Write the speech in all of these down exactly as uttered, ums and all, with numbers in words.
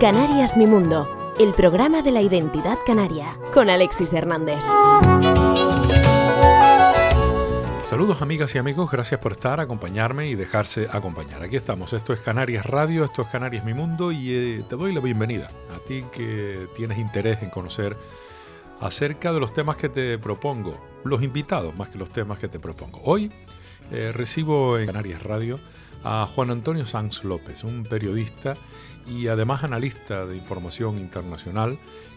Canarias Mi Mundo, el programa de la identidad canaria, con Alexis Hernández. Saludos amigas y amigos, gracias por estar, acompañarme y dejarse acompañar. Aquí estamos, esto es Canarias Radio, esto es Canarias Mi Mundo y eh, te doy la bienvenida a ti que tienes interés en conocer acerca de los temas que te propongo, los invitados más que los temas que te propongo. Hoy eh, recibo en Canarias Radio a Juan Antonio Sanz López, un periodista y además analista de información internacional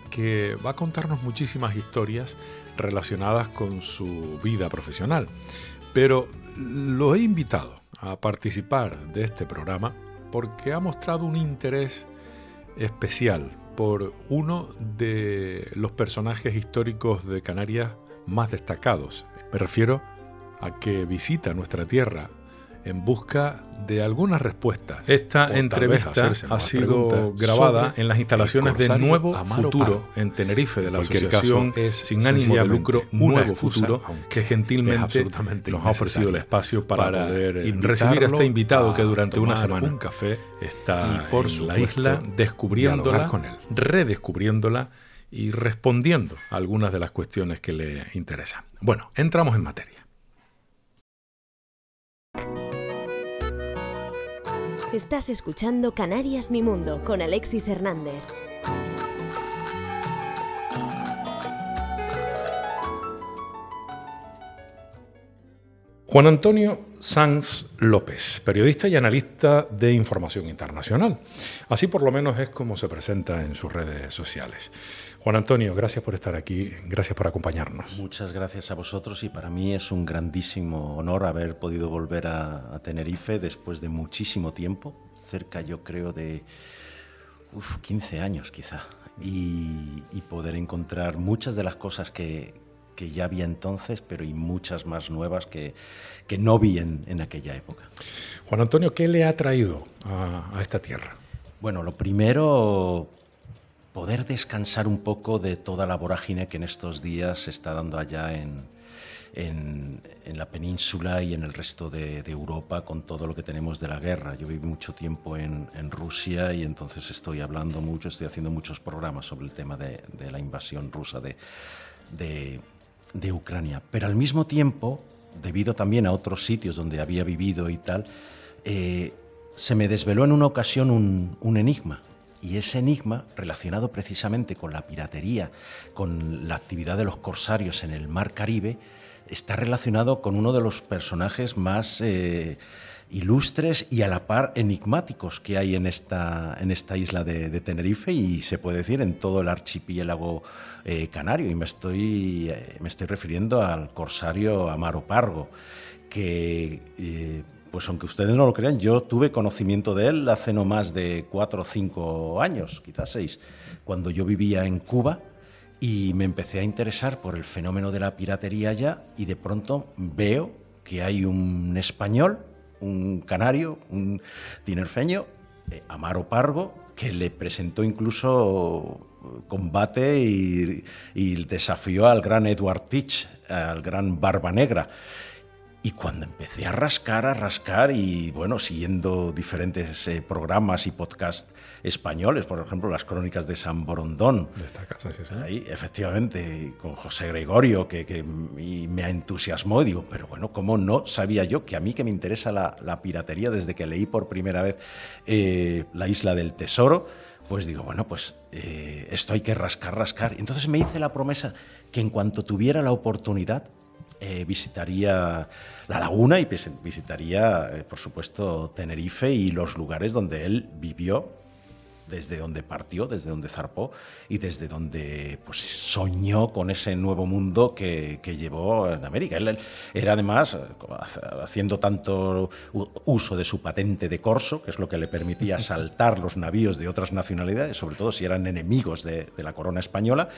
que va a contarnos muchísimas historias relacionadas con su vida profesional. Pero lo he invitado a participar de este programa porque ha mostrado un interés especial por uno de los personajes históricos de Canarias más destacados. Me refiero a que visita nuestra tierra en busca de algunas respuestas. Esta entrevista ha sido grabada en las instalaciones de Nuevo Futuro en Tenerife, de la asociación sin ánimo de lucro Nuevo Futuro, que gentilmente nos ha ofrecido el espacio para poder recibir a este invitado que durante una semana está en la isla descubriéndola, redescubriéndola y respondiendo a algunas de las cuestiones que le interesan. Bueno, entramos en materia. Estás escuchando Canarias Mi Mundo con Alexis Hernández. Juan Antonio Sanz López, periodista y analista de información internacional. Así por lo menos es como se presenta en sus redes sociales. Juan Antonio, gracias por estar aquí, gracias por acompañarnos. Muchas gracias a vosotros y para mí es un grandísimo honor haber podido volver a, a Tenerife después de muchísimo tiempo, cerca yo creo de uf, quince años quizá, y, y poder encontrar muchas de las cosas que... que ya había entonces, pero y muchas más nuevas que, que no vi en, en aquella época. Juan Antonio, ¿qué le ha traído a, a esta tierra? Bueno, lo primero, poder descansar un poco de toda la vorágine que en estos días se está dando allá en, en, en la península y en el resto de, de Europa con todo lo que tenemos de la guerra. Yo viví mucho tiempo en, en Rusia y entonces estoy hablando mucho, estoy haciendo muchos programas sobre el tema de, de la invasión rusa de, de de Ucrania, pero al mismo tiempo, debido también a otros sitios donde había vivido y tal, eh, se me desveló en una ocasión un, un enigma, y ese enigma relacionado precisamente con la piratería, con la actividad de los corsarios en el mar Caribe, está relacionado con uno de los personajes más eh, ilustres y a la par enigmáticos que hay en esta, en esta isla de, de Tenerife y se puede decir en todo el archipiélago eh, canario. Y me estoy, eh, me estoy refiriendo al corsario Amaro Pargo, que, eh, pues aunque ustedes no lo crean, yo tuve conocimiento de él hace no más de cuatro o cinco años, quizás seis, cuando yo vivía en Cuba. Y me empecé a interesar por el fenómeno de la piratería allá y de pronto veo que hay un español, un canario, un tinerfeño, eh, Amaro Pargo, que le presentó incluso combate y, y desafió al gran Edward Teach, al gran Barba Negra. Y cuando empecé a rascar, a rascar, y bueno, siguiendo diferentes eh, programas y podcasts españoles, por ejemplo, las crónicas de San Borondón. De esta casa, sí, sí. Ahí, efectivamente, con José Gregorio, que, que me entusiasmó, y digo, pero bueno, ¿cómo no sabía yo que a mí que me interesa la, la piratería desde que leí por primera vez eh, La Isla del Tesoro? Pues digo, bueno, pues eh, esto hay que rascar, rascar. Entonces me hice la promesa que en cuanto tuviera la oportunidad, Eh, visitaría la laguna y visitaría, eh, por supuesto, Tenerife y los lugares donde él vivió, desde donde partió, desde donde zarpó y desde donde pues, soñó con ese nuevo mundo que, que llevó en América. Él, él era, además, haciendo tanto uso de su patente de corso, que es lo que le permitía asaltar los navíos de otras nacionalidades, sobre todo si eran enemigos de, de la corona española,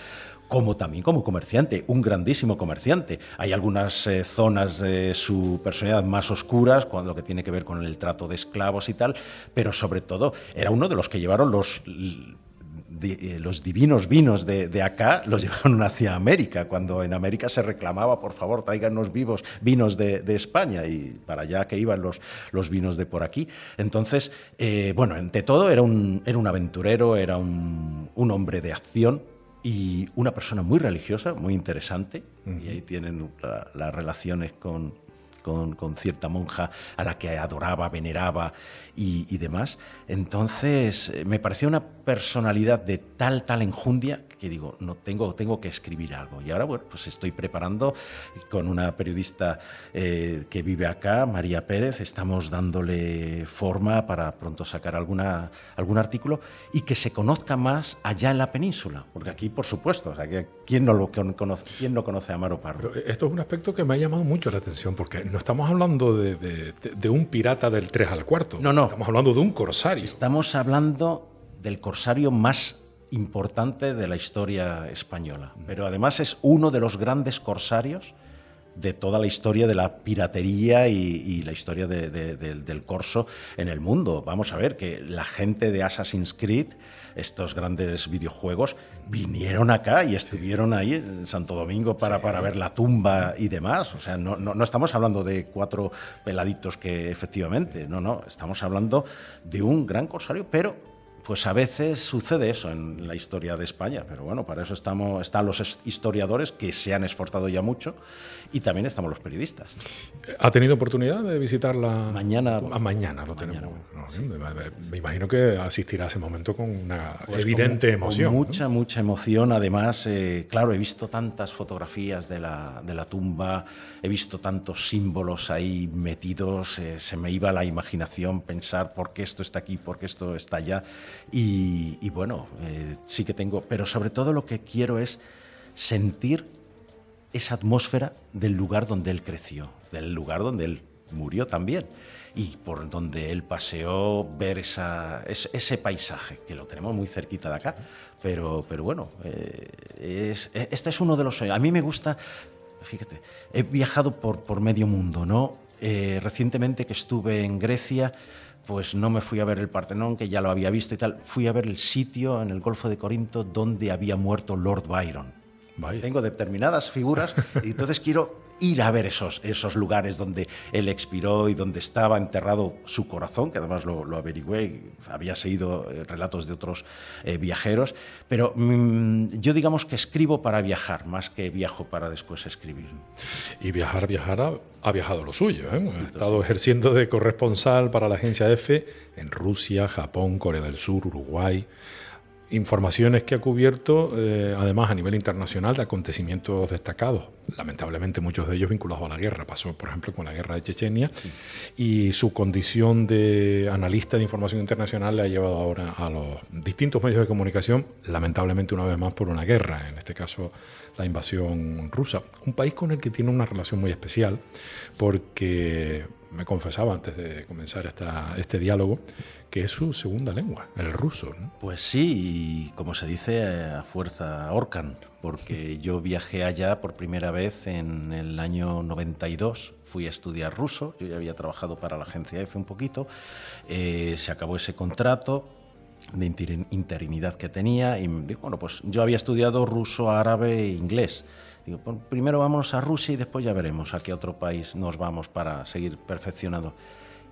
como también como comerciante, un grandísimo comerciante. Hay algunas eh, zonas de su personalidad más oscuras, cuando lo que tiene que ver con el trato de esclavos y tal, pero sobre todo era uno de los que llevaron los de, eh, los divinos vinos de, de acá los llevaron hacia América, cuando en América se reclamaba, por favor, tráiganos vivos vinos de, de España, y para allá que iban los, los vinos de por aquí. Entonces, eh, bueno, ante todo era un, era un aventurero, era un, un hombre de acción y una persona muy religiosa, muy interesante, uh-huh. y ahí tienen la, las relaciones con, con, con cierta monja a la que adoraba, veneraba y, y demás. Entonces, me pareció una personalidad de tal, tal enjundia que digo, no tengo, tengo que escribir algo. Y ahora, bueno, pues estoy preparando con una periodista eh, que vive acá, María Pérez, estamos dándole forma para pronto sacar alguna, algún artículo y que se conozca más allá en la península, porque aquí, por supuesto, o sea, que ¿quién no lo conoce, quién no conoce a Amaro Pargo? Pero esto es un aspecto que me ha llamado mucho la atención, porque no estamos hablando de, de, de un pirata del tres al cuarto. No, no. Estamos hablando de un corsario. Estamos hablando del corsario más importante de la historia española, pero además es uno de los grandes corsarios de toda la historia de la piratería y, y la historia de, de, de, del corso en el mundo. Vamos a ver que la gente de Assassin's Creed, estos grandes videojuegos, vinieron acá y estuvieron sí. ahí en Santo Domingo para, sí. para ver la tumba y demás. O sea, no, no, no estamos hablando de cuatro peladitos que efectivamente, sí. no, no, estamos hablando de un gran corsario, pero pues a veces sucede eso en la historia de España, pero bueno, para eso estamos, están los historiadores que se han esforzado ya mucho y también estamos los periodistas. ¿Ha tenido oportunidad de visitarla? Mañana. Ah, mañana lo mañana, tenemos. No, sí, me, me imagino que asistirá a ese momento con una pues evidente con, emoción. Con mucha, ¿no? mucha emoción. Además, eh, claro, he visto tantas fotografías de la, de la tumba, he visto tantos símbolos ahí metidos, eh, se me iba la imaginación pensar por qué esto está aquí, por qué esto está allá. Y, y bueno, eh, sí que tengo, pero sobre todo lo que quiero es sentir esa atmósfera del lugar donde él creció, del lugar donde él murió también y por donde él paseó, ver esa, es, ese paisaje, que lo tenemos muy cerquita de acá, pero, pero bueno, eh, es, este es uno de los sueños. A mí me gusta, fíjate, he viajado por, por medio mundo, ¿no? Eh, recientemente que estuve en Grecia, pues no me fui a ver el Partenón, que ya lo había visto y tal, fui a ver el sitio en el Golfo de Corinto donde había muerto Lord Byron. Vaya. Tengo determinadas figuras y entonces quiero ir a ver esos, esos lugares donde él expiró y donde estaba enterrado su corazón, que además lo, lo averigüé, había seguido relatos de otros eh, viajeros, pero mmm, yo digamos que escribo para viajar, más que viajo para después escribir. Y viajar, viajar ha, ha viajado lo suyo, ¿eh? Ha estado ejerciendo de corresponsal para la agencia EFE en Rusia, Japón, Corea del Sur, Uruguay. Informaciones que ha cubierto, eh, además, a nivel internacional, de acontecimientos destacados. Lamentablemente, muchos de ellos vinculados a la guerra. Pasó, por ejemplo, con la guerra de Chechenia. Sí. Y su condición de analista de información internacional le ha llevado ahora a los distintos medios de comunicación, lamentablemente, una vez más, por una guerra. En este caso, la invasión rusa. Un país con el que tiene una relación muy especial, porque me confesaba antes de comenzar esta, este diálogo que es su segunda lengua, el ruso, ¿no? Pues sí, y como se dice, a fuerza ahorcan, porque yo viajé allá por primera vez en el año noventa y dos, fui a estudiar ruso, yo ya había trabajado para la agencia EFE un poquito, eh, se acabó ese contrato de interinidad que tenía y digo, bueno, pues yo había estudiado ruso, árabe e inglés. Digo, pues primero vámonos a Rusia y después ya veremos a qué otro país nos vamos para seguir perfeccionando.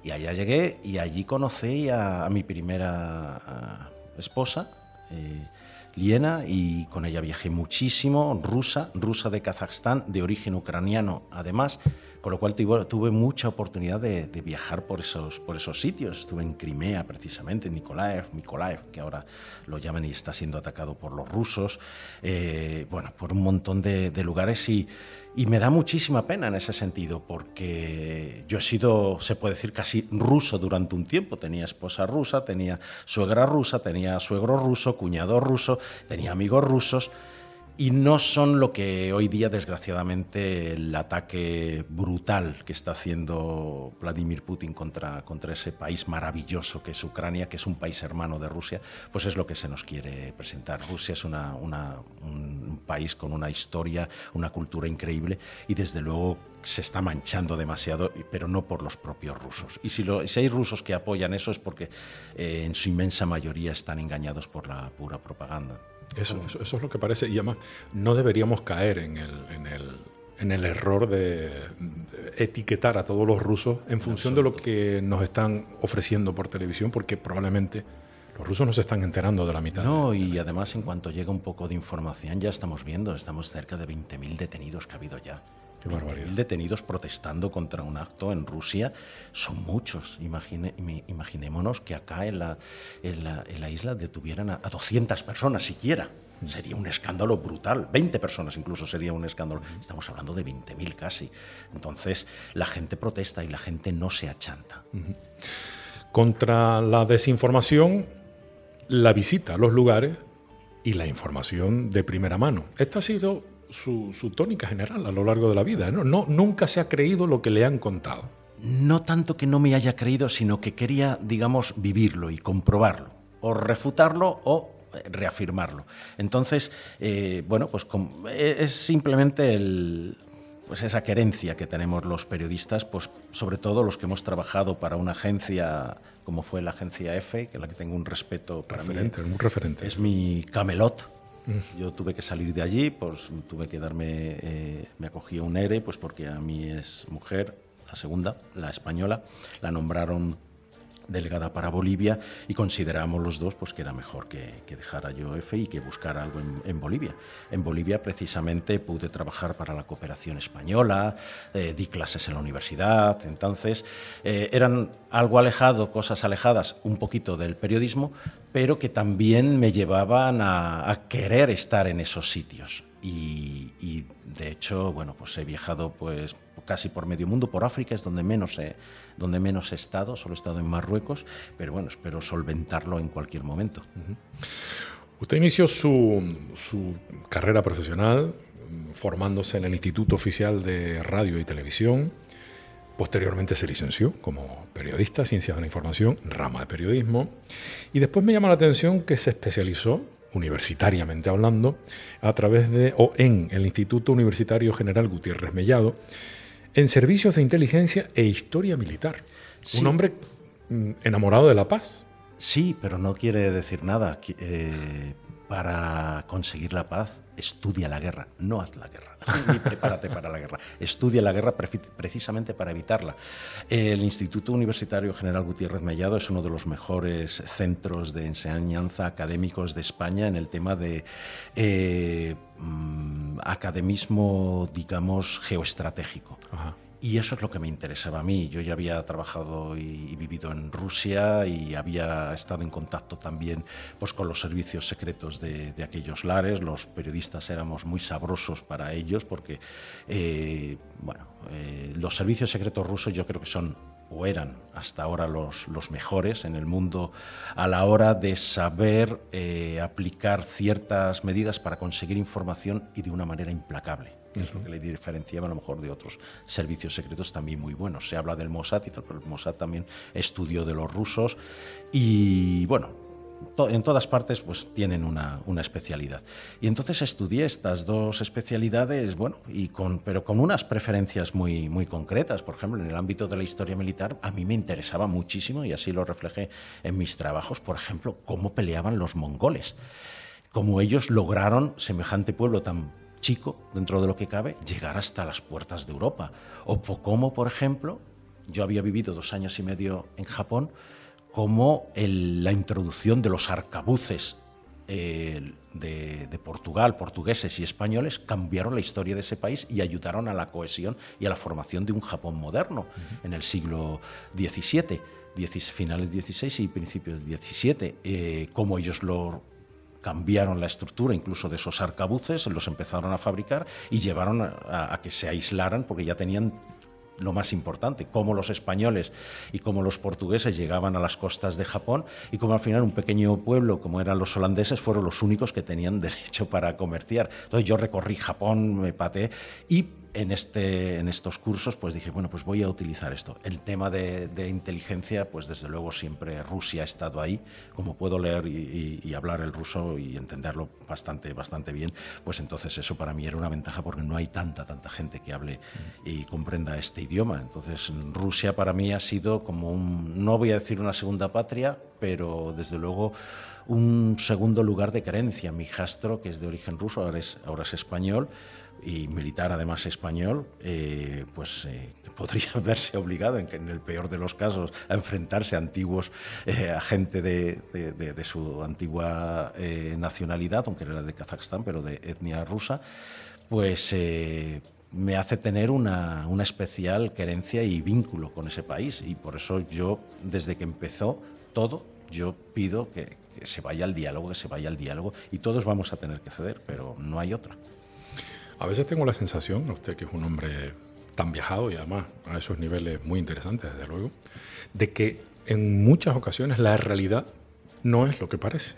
Y allá llegué y allí conocí a, a mi primera esposa, eh, Liena, y con ella viajé muchísimo, rusa, rusa de Kazajstán, de origen ucraniano además, con lo cual tuve, tuve mucha oportunidad de, de viajar por esos, por esos sitios. Estuve en Crimea, precisamente, en Nikolaev, Mykolaiv, que ahora lo llaman y está siendo atacado por los rusos, eh, bueno, por un montón de, de lugares y, y me da muchísima pena en ese sentido, porque yo he sido, se puede decir, casi ruso durante un tiempo. Tenía esposa rusa, tenía suegra rusa, tenía suegro ruso, cuñado ruso, tenía amigos rusos. y no son lo que hoy día, desgraciadamente, el ataque brutal que está haciendo Vladimir Putin contra, contra ese país maravilloso que es Ucrania, que es un país hermano de Rusia, pues es lo que se nos quiere presentar. Rusia es una, una, un país con una historia, una cultura increíble y, desde luego, se está manchando demasiado, pero no por los propios rusos. Y si, lo, si hay rusos que apoyan eso es porque eh, en su inmensa mayoría están engañados por la pura propaganda. Eso, eso, eso es lo que parece. Y además no deberíamos caer en el, en el, en el error de etiquetar a todos los rusos en función de lo que nos están ofreciendo por televisión, porque probablemente los rusos no se están enterando de la mitad. No, de, de y además en cuanto llega un poco de información ya estamos viendo, estamos cerca de veinte mil detenidos que ha habido ya. veinte mil detenidos protestando contra un acto en Rusia, son muchos. Imagine, imaginémonos que acá en la, en la, en la isla detuvieran a, a doscientas personas siquiera. Sería un escándalo brutal. veinte personas incluso sería un escándalo. Estamos hablando de veinte mil casi. Entonces la gente protesta y la gente no se achanta. Contra la desinformación, la visita a los lugares y la información de primera mano. Esta ha sido Su, su tónica general a lo largo de la vida. No, no, nunca se ha creído lo que le han contado. No tanto que no me haya creído, sino que quería, digamos, vivirlo y comprobarlo, o refutarlo o reafirmarlo. Entonces, eh, bueno, pues com- es simplemente el... pues esa querencia que tenemos los periodistas, pues sobre todo los que hemos trabajado para una agencia como fue la agencia EFE, que es la que tengo un respeto para referente, mí. Un referente. Es mi Camelot. Yo tuve que salir de allí, pues tuve que darme, eh, me acogí a un ERE, pues porque a mí es mujer, la segunda, la española, la nombraron delegada para Bolivia y consideramos los dos pues que era mejor que, que dejara yo EFE y que buscara algo en, en Bolivia. En Bolivia precisamente pude trabajar para la cooperación española, eh, di clases en la universidad, entonces eh, eran algo alejado, cosas alejadas un poquito del periodismo, pero que también me llevaban a, a querer estar en esos sitios. Y, y de hecho, bueno, pues he viajado pues casi por medio mundo. Por África es donde menos he, donde menos he estado, solo he estado en Marruecos, pero bueno, espero solventarlo en cualquier momento. Uh-huh. Usted inició su, su carrera profesional formándose en el Instituto Oficial de Radio y Televisión. Posteriormente se licenció como periodista, Ciencias de la Información, rama de periodismo. Y después me llama la atención que se especializó, universitariamente hablando, a través de o en el Instituto Universitario General Gutiérrez Mellado, en servicios de inteligencia e historia militar. Sí. Un hombre enamorado de la paz. Sí, pero no quiere decir nada. Eh, para conseguir la paz, estudia la guerra, no haz la guerra, ni prepárate para la guerra. Estudia la guerra pre- precisamente para evitarla. El Instituto Universitario General Gutiérrez Mellado es uno de los mejores centros de enseñanza académicos de España en el tema de eh, academismo, digamos, geoestratégico. Ajá. Y eso es lo que me interesaba a mí. Yo ya había trabajado y, y vivido en Rusia y había estado en contacto también pues, con los servicios secretos de, de aquellos lares. Los periodistas éramos muy sabrosos para ellos porque eh, bueno, eh, los servicios secretos rusos yo creo que son o eran hasta ahora los, los mejores en el mundo a la hora de saber eh, aplicar ciertas medidas para conseguir información y de una manera implacable, que es lo que le diferenciaba a lo mejor de otros servicios secretos también muy buenos. Se habla del Mossad y tal, pero el Mossad también estudió de los rusos y, bueno, to- en todas partes pues tienen una, una especialidad. Y entonces estudié estas dos especialidades, bueno, y con, pero con unas preferencias muy, muy concretas. Por ejemplo, en el ámbito de la historia militar a mí me interesaba muchísimo, y así lo reflejé en mis trabajos, por ejemplo, cómo peleaban los mongoles, cómo ellos lograron semejante pueblo tan chico, dentro de lo que cabe, llegar hasta las puertas de Europa. O como, por ejemplo, yo había vivido dos años y medio en Japón, como el, la introducción de los arcabuces eh, de, de Portugal, portugueses y españoles, cambiaron la historia de ese país y ayudaron a la cohesión y a la formación de un Japón moderno. Uh-huh. En el siglo diecisiete, finales del dieciséis y principios del diecisiete, eh, como ellos lo cambiaron la estructura incluso de esos arcabuces, los empezaron a fabricar y llevaron a, a, a que se aislaran porque ya tenían lo más importante, cómo los españoles y cómo los portugueses llegaban a las costas de Japón y cómo al final un pequeño pueblo como eran los holandeses fueron los únicos que tenían derecho para comerciar. Entonces yo recorrí Japón, me pateé y en, este, en estos cursos pues dije, bueno, pues voy a utilizar esto. El tema de, de inteligencia, pues desde luego siempre Rusia ha estado ahí. Como puedo leer y, y, y hablar el ruso y entenderlo bastante, bastante bien, pues entonces eso para mí era una ventaja porque no hay tanta, tanta gente que hable y comprenda este idioma. Entonces Rusia para mí ha sido como un, no voy a decir una segunda patria, pero desde luego un segundo lugar de creencia. Mi hijastro, que es de origen ruso, ahora es, ahora es español, y militar además español, eh, pues eh, podría verse obligado, en, en el peor de los casos, a enfrentarse a antiguos, eh, a gente de, de, de, de su antigua eh, nacionalidad, aunque era de Kazajstán, pero de etnia rusa, pues eh, me hace tener una, una especial querencia y vínculo con ese país. Y por eso yo, desde que empezó todo, yo pido que, que se vaya al diálogo, que se vaya al diálogo, y todos vamos a tener que ceder, pero no hay otra. A veces tengo la sensación, usted que es un hombre tan viajado y además a esos niveles muy interesantes, desde luego, de que en muchas ocasiones la realidad no es lo que parece.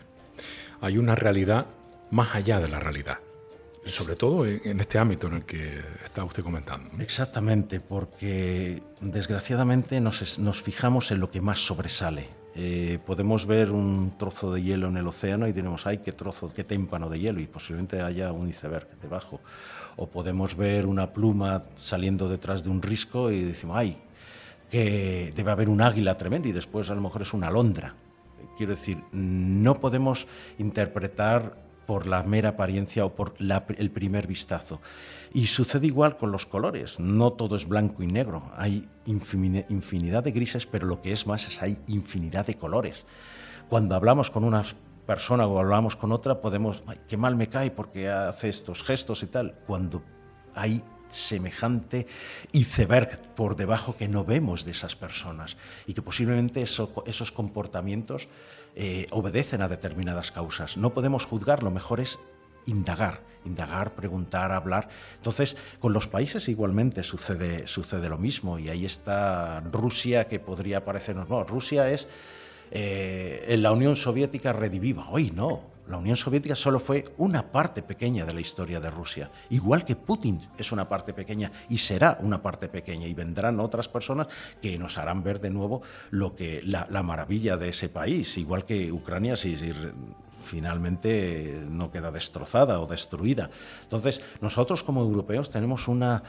Hay una realidad más allá de la realidad, sobre todo en este ámbito en el que está usted comentando, ¿no? Exactamente, porque desgraciadamente nos, nos fijamos en lo que más sobresale. Eh, podemos ver un trozo de hielo en el océano y diremos, ay, qué trozo, qué témpano de hielo, y posiblemente haya un iceberg debajo. O podemos ver una pluma saliendo detrás de un risco y decimos, ay, que debe haber un águila tremenda, y después a lo mejor es una alondra. Quiero decir, no podemos interpretar por la mera apariencia o por la, el primer vistazo. Y sucede igual con los colores, no todo es blanco y negro, hay infinidad de grises, pero lo que es más es hay infinidad de colores. Cuando hablamos con una persona o hablamos con otra, podemos, ay, qué mal me cae porque hace estos gestos y tal, cuando hay semejante iceberg por debajo que no vemos de esas personas y que posiblemente eso, esos comportamientos eh, obedecen a determinadas causas. No podemos juzgar, lo mejor es indagar, indagar, preguntar, hablar. Entonces, con los países igualmente sucede, sucede lo mismo, y ahí está Rusia, que podría parecernos, no, Rusia es eh, la Unión Soviética rediviva. Hoy no. La Unión Soviética solo fue una parte pequeña de la historia de Rusia, igual que Putin es una parte pequeña y será una parte pequeña, y vendrán otras personas que nos harán ver de nuevo lo que, la, la maravilla de ese país, igual que Ucrania, si, si finalmente no queda destrozada o destruida. Entonces, nosotros como europeos tenemos una...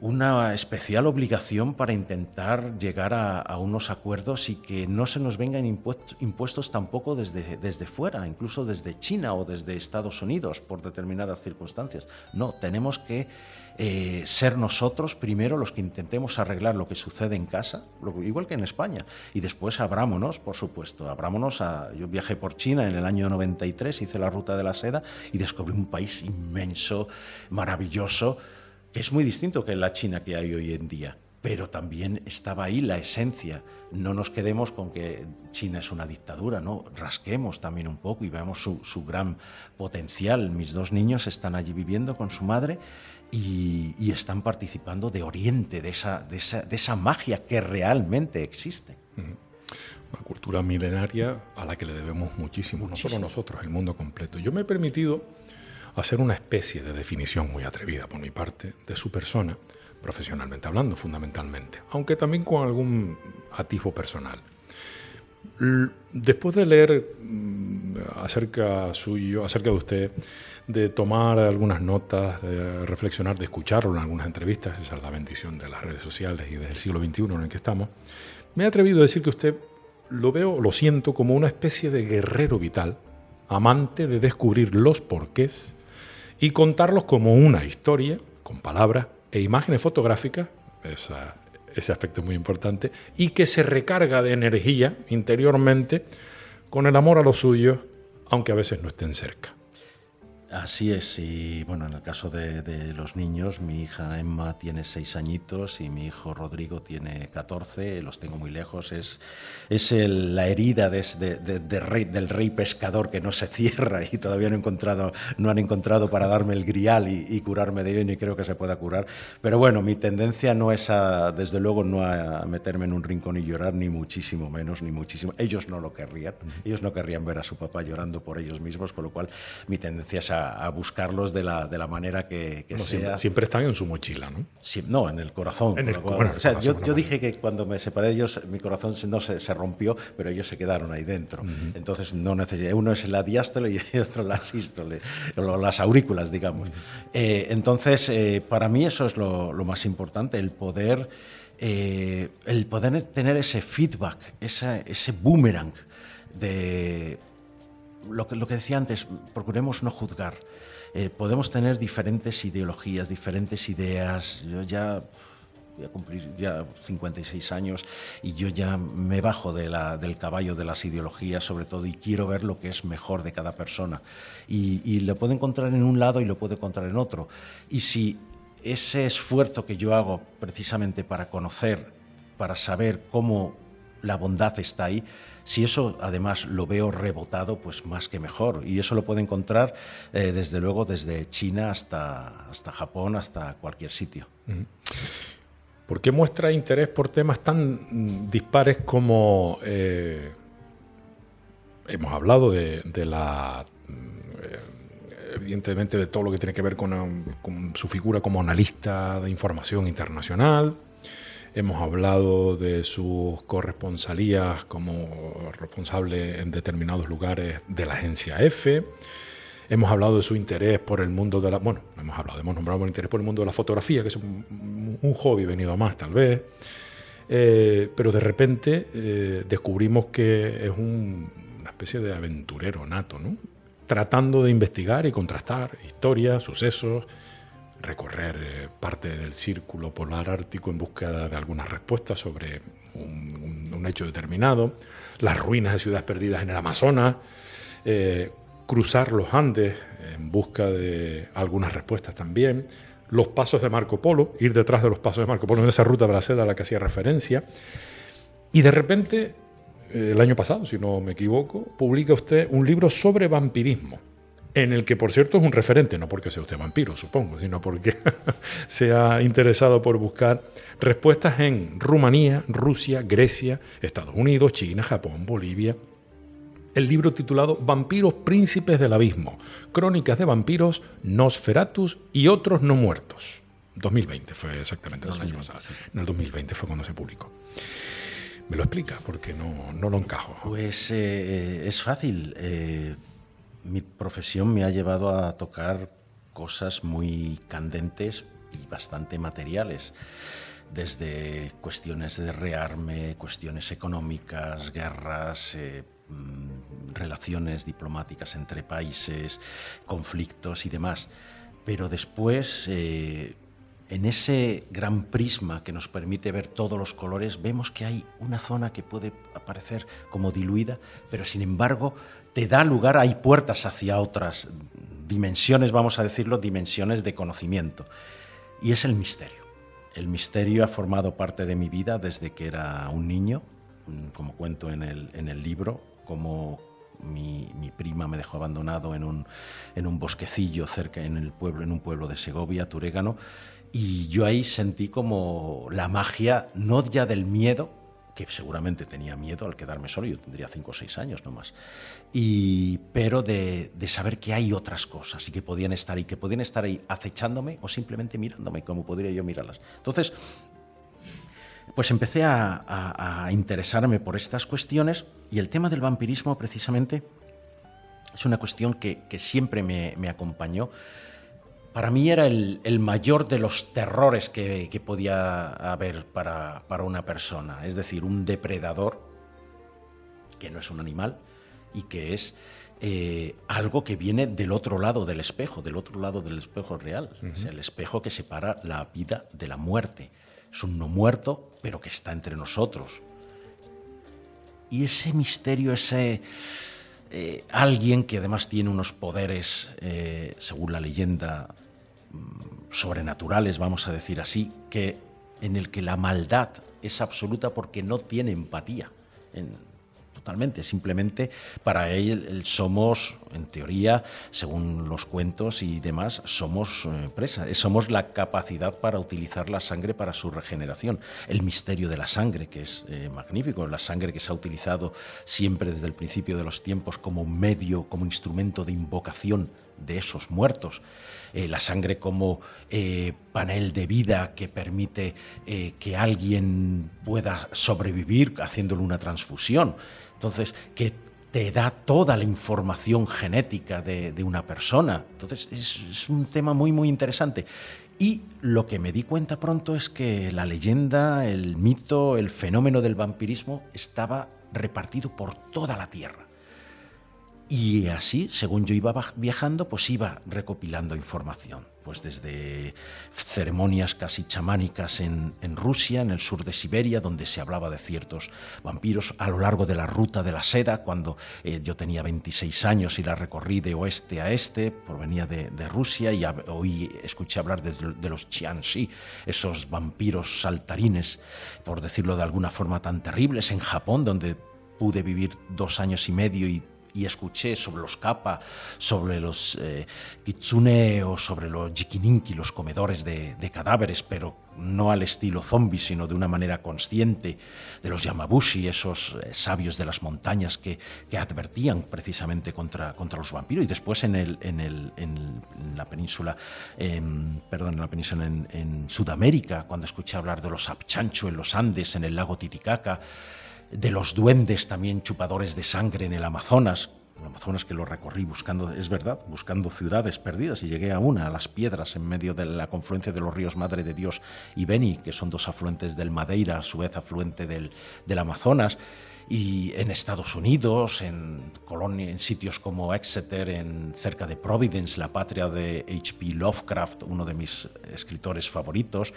una especial obligación para intentar llegar a, a unos acuerdos y que no se nos vengan impuestos, impuestos tampoco desde, desde fuera, incluso desde China o desde Estados Unidos por determinadas circunstancias. No, tenemos que eh, ser nosotros primero los que intentemos arreglar lo que sucede en casa, lo, igual que en España, y después abrámonos, por supuesto, abrámonos a... Yo viajé por China en el año noventa y tres, hice la Ruta de la Seda y descubrí un país inmenso, maravilloso, que es muy distinto que la China que hay hoy en día, pero también estaba ahí la esencia. No nos quedemos con que China es una dictadura, no, rasquemos también un poco y veamos su, su gran potencial. Mis dos niños están allí viviendo con su madre y, y están participando de Oriente, de esa, de esa, de esa magia que realmente existe. Mm-hmm. Una cultura milenaria a la que le debemos muchísimo, muchísimo, no solo nosotros, el mundo completo. Yo me he permitido hacer una especie de definición muy atrevida por mi parte de su persona, profesionalmente hablando, fundamentalmente, aunque también con algún atisbo personal. Después de leer acerca suyo, acerca de usted, de tomar algunas notas, de reflexionar, de escucharlo en algunas entrevistas, esa es la bendición de las redes sociales y del siglo veintiuno en el que estamos, me he atrevido a decir que usted lo veo, lo siento, como una especie de guerrero vital, amante de descubrir los porqués y contarlos como una historia, con palabras e imágenes fotográficas, esa, ese aspecto muy importante, y que se recarga de energía interiormente con el amor a los suyos, aunque a veces no estén cerca. Así es, y bueno, en el caso de, de los niños, mi hija Emma tiene seis añitos y mi hijo Rodrigo tiene catorce, los tengo muy lejos, es, es el, la herida de, de, de, de rey, del rey pescador que no se cierra y todavía no, he encontrado, no han encontrado para darme el grial y, y curarme de ello, ni creo que se pueda curar, pero bueno, mi tendencia no es a, desde luego, no a meterme en un rincón y llorar, ni muchísimo menos, ni muchísimo, ellos no lo querrían, ellos no querrían ver a su papá llorando por ellos mismos, con lo cual mi tendencia es a a buscarlos de la, de la manera que, que no, sea. Siempre, siempre están en su mochila, ¿no? Sí, no, en el corazón. En el, bueno, o sea, el corazón yo, yo dije que cuando me separé de ellos, mi corazón no se, se rompió, pero ellos se quedaron ahí dentro. Uh-huh. Entonces, no necesité. Uno es la diástole y el otro la sístole, o las aurículas, digamos. Uh-huh. Eh, entonces, eh, para mí eso es lo, lo más importante, el poder, eh, el poder tener ese feedback, esa, ese boomerang de... Lo que, lo que decía antes, procuremos no juzgar. Eh, podemos tener diferentes ideologías, diferentes ideas. Yo ya voy a cumplir ya cincuenta y seis años y yo ya me bajo de la, del caballo de las ideologías, sobre todo, y quiero ver lo que es mejor de cada persona. Y, y lo puedo encontrar en un lado y lo puedo encontrar en otro. Y si ese esfuerzo que yo hago precisamente para conocer, para saber cómo la bondad está ahí, si eso además lo veo rebotado, pues más que mejor. Y eso lo puede encontrar, eh, desde luego, desde China hasta, hasta Japón, hasta cualquier sitio. ¿Por qué muestra interés por temas tan dispares como... Eh, hemos hablado de, de la... Eh, evidentemente de todo lo que tiene que ver con, con su figura como analista de información internacional. Hemos hablado de sus corresponsalías como responsable en determinados lugares de la agencia EFE. Hemos hablado de su interés por el mundo de la... Bueno, hemos hablado, hemos nombrado el interés por el mundo de la fotografía, que es un, un hobby venido a más, tal vez. Eh, pero de repente eh, descubrimos que es un, una especie de aventurero nato, ¿no? Tratando de investigar y contrastar historias, sucesos... recorrer parte del círculo polar ártico en busca de algunas respuestas sobre un, un, un hecho determinado, las ruinas de ciudades perdidas en el Amazonas, eh, cruzar los Andes en busca de algunas respuestas también, los pasos de Marco Polo, ir detrás de los pasos de Marco Polo en esa ruta de la seda a la que hacía referencia. Y de repente, eh, el año pasado, si no me equivoco, publica usted un libro sobre vampirismo, en el que, por cierto, es un referente, no porque sea usted vampiro, supongo, sino porque se ha interesado por buscar respuestas en Rumanía, Rusia, Grecia, Estados Unidos, China, Japón, Bolivia. El libro titulado Vampiros Príncipes del Abismo, crónicas de vampiros, Nosferatus y otros no muertos. dos mil veinte fue exactamente, dos mil veinte, el año pasado. Sí. En el dos mil veinte fue cuando se publicó. ¿Me lo explica? Porque no, no lo encajo. Pues eh, es fácil... Eh... Mi profesión me ha llevado a tocar cosas muy candentes y bastante materiales, desde cuestiones de rearme, cuestiones económicas, guerras, eh, relaciones diplomáticas entre países, conflictos y demás. Pero después, eh, en ese gran prisma que nos permite ver todos los colores, vemos que hay una zona que puede aparecer como diluida, pero sin embargo te da lugar, hay puertas hacia otras dimensiones, vamos a decirlo, dimensiones de conocimiento. Y es el misterio. El misterio ha formado parte de mi vida desde que era un niño, como cuento en el, en el libro, como... Mi, mi prima me dejó abandonado en un, en un bosquecillo cerca, en, el pueblo, en un pueblo de Segovia, Turégano, y yo ahí sentí como la magia, no ya del miedo, que seguramente tenía miedo al quedarme solo, yo tendría cinco o seis años nomás, y, pero de, de saber que hay otras cosas y que podían estar ahí, que podían estar ahí acechándome o simplemente mirándome, como podría yo mirarlas. Entonces, pues empecé a, a, a interesarme por estas cuestiones, y el tema del vampirismo precisamente es una cuestión que, que siempre me, me acompañó. Para mí era el, el mayor de los terrores que, que podía haber para, para una persona, es decir, un depredador que no es un animal y que es eh, algo que viene del otro lado del espejo, del otro lado del espejo real, uh-huh. Es el espejo que separa la vida de la muerte. Es un no muerto, pero que está entre nosotros. Y ese misterio, ese, eh, alguien que además tiene unos poderes, eh, según la leyenda, sobrenaturales, vamos a decir así, que, en el que la maldad es absoluta porque no tiene empatía. En, Totalmente, simplemente para él, él somos, en teoría, según los cuentos y demás, somos eh, presa, somos la capacidad para utilizar la sangre para su regeneración. El misterio de la sangre, que es eh, magnífico, la sangre que se ha utilizado siempre desde el principio de los tiempos como medio, como instrumento de invocación de esos muertos, eh, la sangre como eh, panel de vida que permite eh, que alguien pueda sobrevivir haciéndole una transfusión. Entonces, que te da toda la información genética de, de una persona. Entonces, es, es un tema muy, muy interesante. Y lo que me di cuenta pronto es que la leyenda, el mito, el fenómeno del vampirismo estaba repartido por toda la Tierra. Y así, según yo iba viajando, pues iba recopilando información. Pues desde ceremonias casi chamánicas en, en Rusia, en el sur de Siberia, donde se hablaba de ciertos vampiros, a lo largo de la ruta de la seda, cuando eh, yo tenía veintiséis años y la recorrí de oeste a este, provenía de, de Rusia, y a, oí, escuché hablar de, de los Xianxi, esos vampiros saltarines, por decirlo de alguna forma, tan terribles, en Japón, donde pude vivir dos años y medio y y escuché sobre los kappa, sobre los eh, kitsune o sobre los jikininki, los comedores de, de cadáveres, pero no al estilo zombie, sino de una manera consciente, de los yamabushi, esos eh, sabios de las montañas que, que advertían precisamente contra, contra los vampiros. Y después en, el, en, el, en la península, en, perdón, en, la península en, en Sudamérica, cuando escuché hablar de los Abchanchu en los Andes, en el lago Titicaca, de los duendes también chupadores de sangre en el Amazonas, el Amazonas que lo recorrí buscando, es verdad, buscando ciudades perdidas, y llegué a una, a Las Piedras, en medio de la confluencia de los ríos Madre de Dios y Beni, que son dos afluentes del Madeira, a su vez afluente del, del Amazonas, y en Estados Unidos, en, colonia, en sitios como Exeter, en, cerca de Providence, la patria de H P Lovecraft, uno de mis escritores favoritos.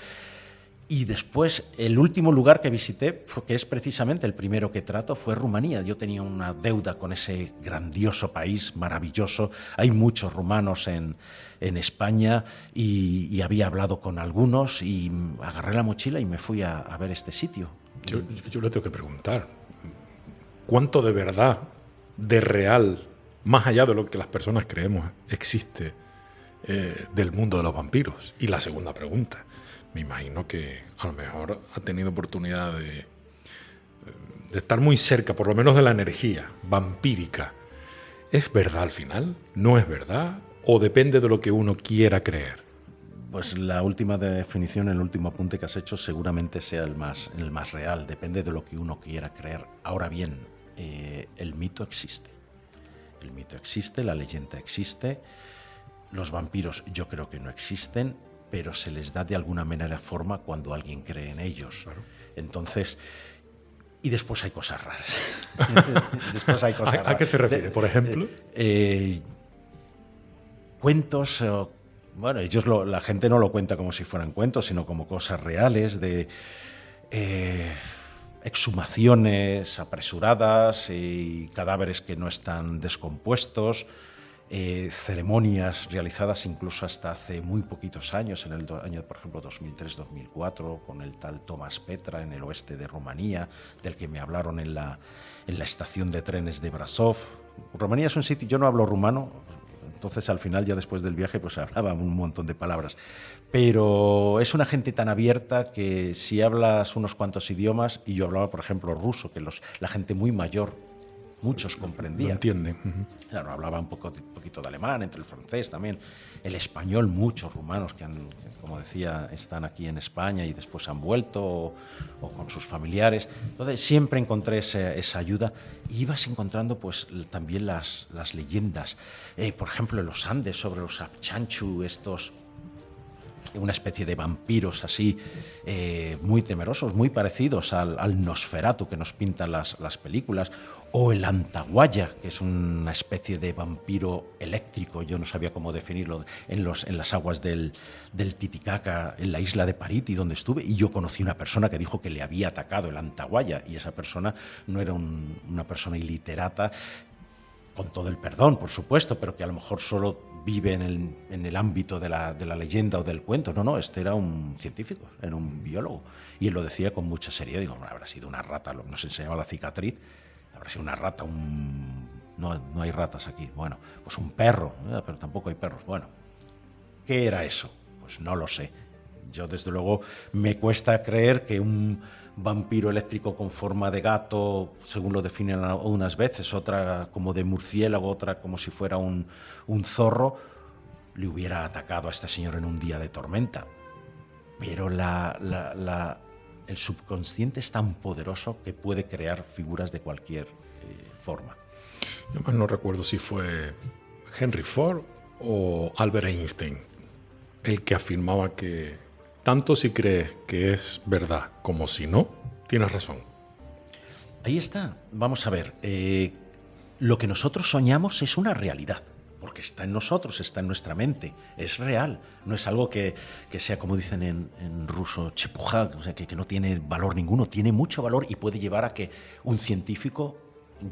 Y después, el último lugar que visité, que es precisamente el primero que trato, fue Rumanía. Yo tenía una deuda con ese grandioso país, maravilloso. Hay muchos rumanos en, en España y, y había hablado con algunos y agarré la mochila y me fui a, a ver este sitio. Yo, yo le tengo que preguntar, ¿cuánto de verdad, de real, más allá de lo que las personas creemos, existe eh, del mundo de los vampiros? Y la segunda pregunta. Me imagino que a lo mejor ha tenido oportunidad de, de estar muy cerca, por lo menos de la energía vampírica. ¿Es verdad al final? ¿No es verdad? ¿O depende de lo que uno quiera creer? Pues la última definición, el último apunte que has hecho, seguramente sea el más, el más real. Depende de lo que uno quiera creer. Ahora bien, eh, el mito existe. El mito existe, la leyenda existe. Los vampiros yo creo que no existen, pero se les da de alguna manera forma cuando alguien cree en ellos. Claro. Entonces, y después hay cosas raras. después hay cosas ¿A, raras. ¿A qué se refiere, de, por ejemplo? Eh, eh, cuentos, bueno, ellos lo, la gente no lo cuenta como si fueran cuentos, sino como cosas reales de eh, exhumaciones apresuradas y cadáveres que no están descompuestos. Eh, ceremonias realizadas incluso hasta hace muy poquitos años, en el do, año, por ejemplo, dos mil tres dos mil cuatro, con el tal Tomás Petra en el oeste de Rumanía, del que me hablaron en la, en la estación de trenes de Brasov. Rumanía es un sitio, yo no hablo rumano, entonces al final, ya después del viaje, pues hablaba un montón de palabras. Pero es una gente tan abierta que si hablas unos cuantos idiomas, y yo hablaba, por ejemplo, ruso, que los, la gente muy mayor, muchos comprendían. Lo entiende. Uh-huh. Claro, hablaba un poco, poquito de alemán, entre el francés también, el español, muchos rumanos que, han, que, como decía, están aquí en España y después han vuelto o, o con sus familiares. Entonces, siempre encontré esa, esa ayuda. Y ibas encontrando pues, también las, las leyendas. Eh, por ejemplo, en los Andes, sobre los Abchanchu, estos... una especie de vampiros así, eh, muy temerosos, muy parecidos al, al Nosferatu que nos pintan las, las películas, o el Antaguaya, que es una especie de vampiro eléctrico, yo no sabía cómo definirlo, en, los, en las aguas del, del Titicaca, en la isla de Pariti, donde estuve, y yo conocí una persona que dijo que le había atacado el Antaguaya, y esa persona no era un, una persona iliterata, con todo el perdón, por supuesto, pero que a lo mejor solo vive en el, en el ámbito de la, de la leyenda o del cuento. No, no, este era un científico, era un biólogo. Y él lo decía con mucha seriedad. Digo, no, habrá sido una rata, nos enseñaba la cicatriz, habrá sido una rata, un... No, no hay ratas aquí. Bueno, pues un perro, ¿eh? Pero tampoco hay perros. Bueno, ¿qué era eso? Pues no lo sé. Yo, desde luego, me cuesta creer que un vampiro eléctrico con forma de gato, según lo definen unas veces, otra como de murciélago, otra como si fuera un, un zorro, le hubiera atacado a este señor en un día de tormenta. Pero la, la, la, el subconsciente es tan poderoso que puede crear figuras de cualquier eh, forma. Yo más no recuerdo si fue Henry Ford o Albert Einstein el que afirmaba que tanto si crees que es verdad como si no, tienes razón. Ahí está. Vamos a ver, eh, lo que nosotros soñamos es una realidad, porque está en nosotros, está en nuestra mente, es real, no es algo que, que sea, como dicen en, en ruso, chepujá, o sea, que, que no tiene valor ninguno, tiene mucho valor y puede llevar a que un científico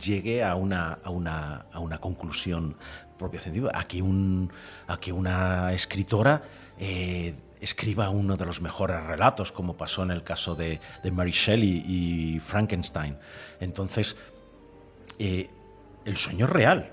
llegue a una, a una, a una conclusión propia científica, a que, un, a que una escritora eh, escriba uno de los mejores relatos, como pasó en el caso de, de Mary Shelley y Frankenstein. Entonces, eh, el sueño es real,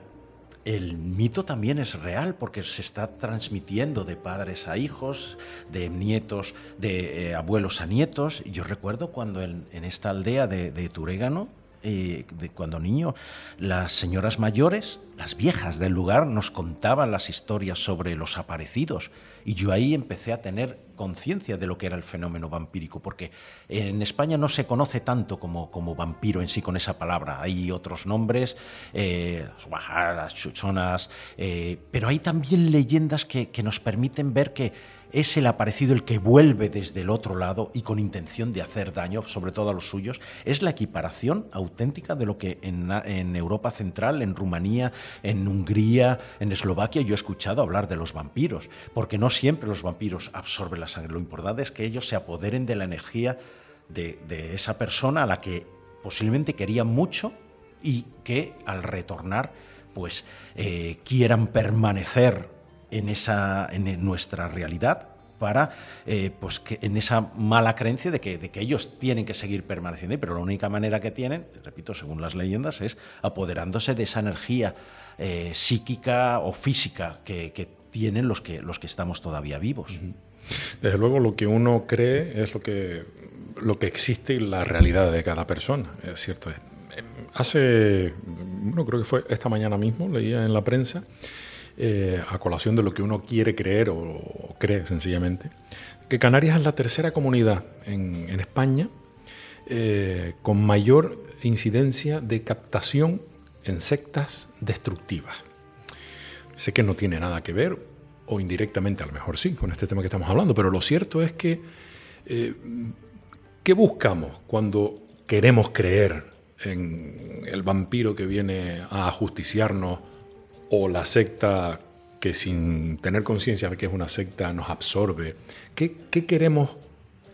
el mito también es real, porque se está transmitiendo de padres a hijos, de nietos, de eh, abuelos a nietos. Yo recuerdo cuando en, en esta aldea de, de Turégano, Eh, de cuando niño, las señoras mayores, las viejas del lugar, nos contaban las historias sobre los aparecidos, y yo ahí empecé a tener conciencia de lo que era el fenómeno vampírico, porque en España no se conoce tanto como, como vampiro en sí, con esa palabra. Hay otros nombres, eh, las guajaras, chuchonas, eh, pero hay también leyendas que, que nos permiten ver que es el aparecido el que vuelve desde el otro lado y con intención de hacer daño, sobre todo a los suyos. Es la equiparación auténtica de lo que en, en Europa Central, en Rumanía, en Hungría, en Eslovaquia, yo he escuchado hablar de los vampiros, porque no siempre los vampiros absorben la sangre. Lo importante es que ellos se apoderen de la energía de, de esa persona a la que posiblemente querían mucho y que al retornar pues eh, quieran permanecer en esa, en nuestra realidad, para eh, pues que en esa mala creencia de que, de que ellos tienen que seguir permaneciendo, pero la única manera que tienen, repito, según las leyendas, es apoderándose de esa energía eh, psíquica o física que, que tienen los que, los que estamos todavía vivos. Desde luego, lo que uno cree es lo que, lo que existe y la realidad de cada persona, es cierto. Hace, bueno, creo que fue esta mañana mismo, leía en la prensa, Eh, a colación de lo que uno quiere creer o, o cree sencillamente, que Canarias es la tercera comunidad en, en España eh, con mayor incidencia de captación en sectas destructivas. Sé que no tiene nada que ver, o indirectamente a lo mejor sí, con este tema que estamos hablando, pero lo cierto es que eh, ¿qué buscamos cuando queremos creer en el vampiro que viene a ajusticiarnos, o la secta que, sin tener conciencia de que es una secta, nos absorbe? ¿Qué, qué queremos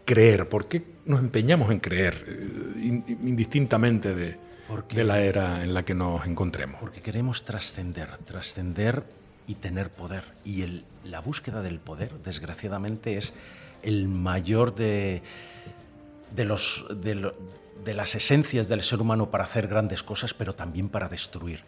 creer? ¿Por qué nos empeñamos en creer indistintamente de, de la era en la que nos encontremos? Porque queremos trascender, trascender y tener poder. Y el, la búsqueda del poder, desgraciadamente, es el mayor de, de los... De lo, de las esencias del ser humano para hacer grandes cosas, pero también para destruir.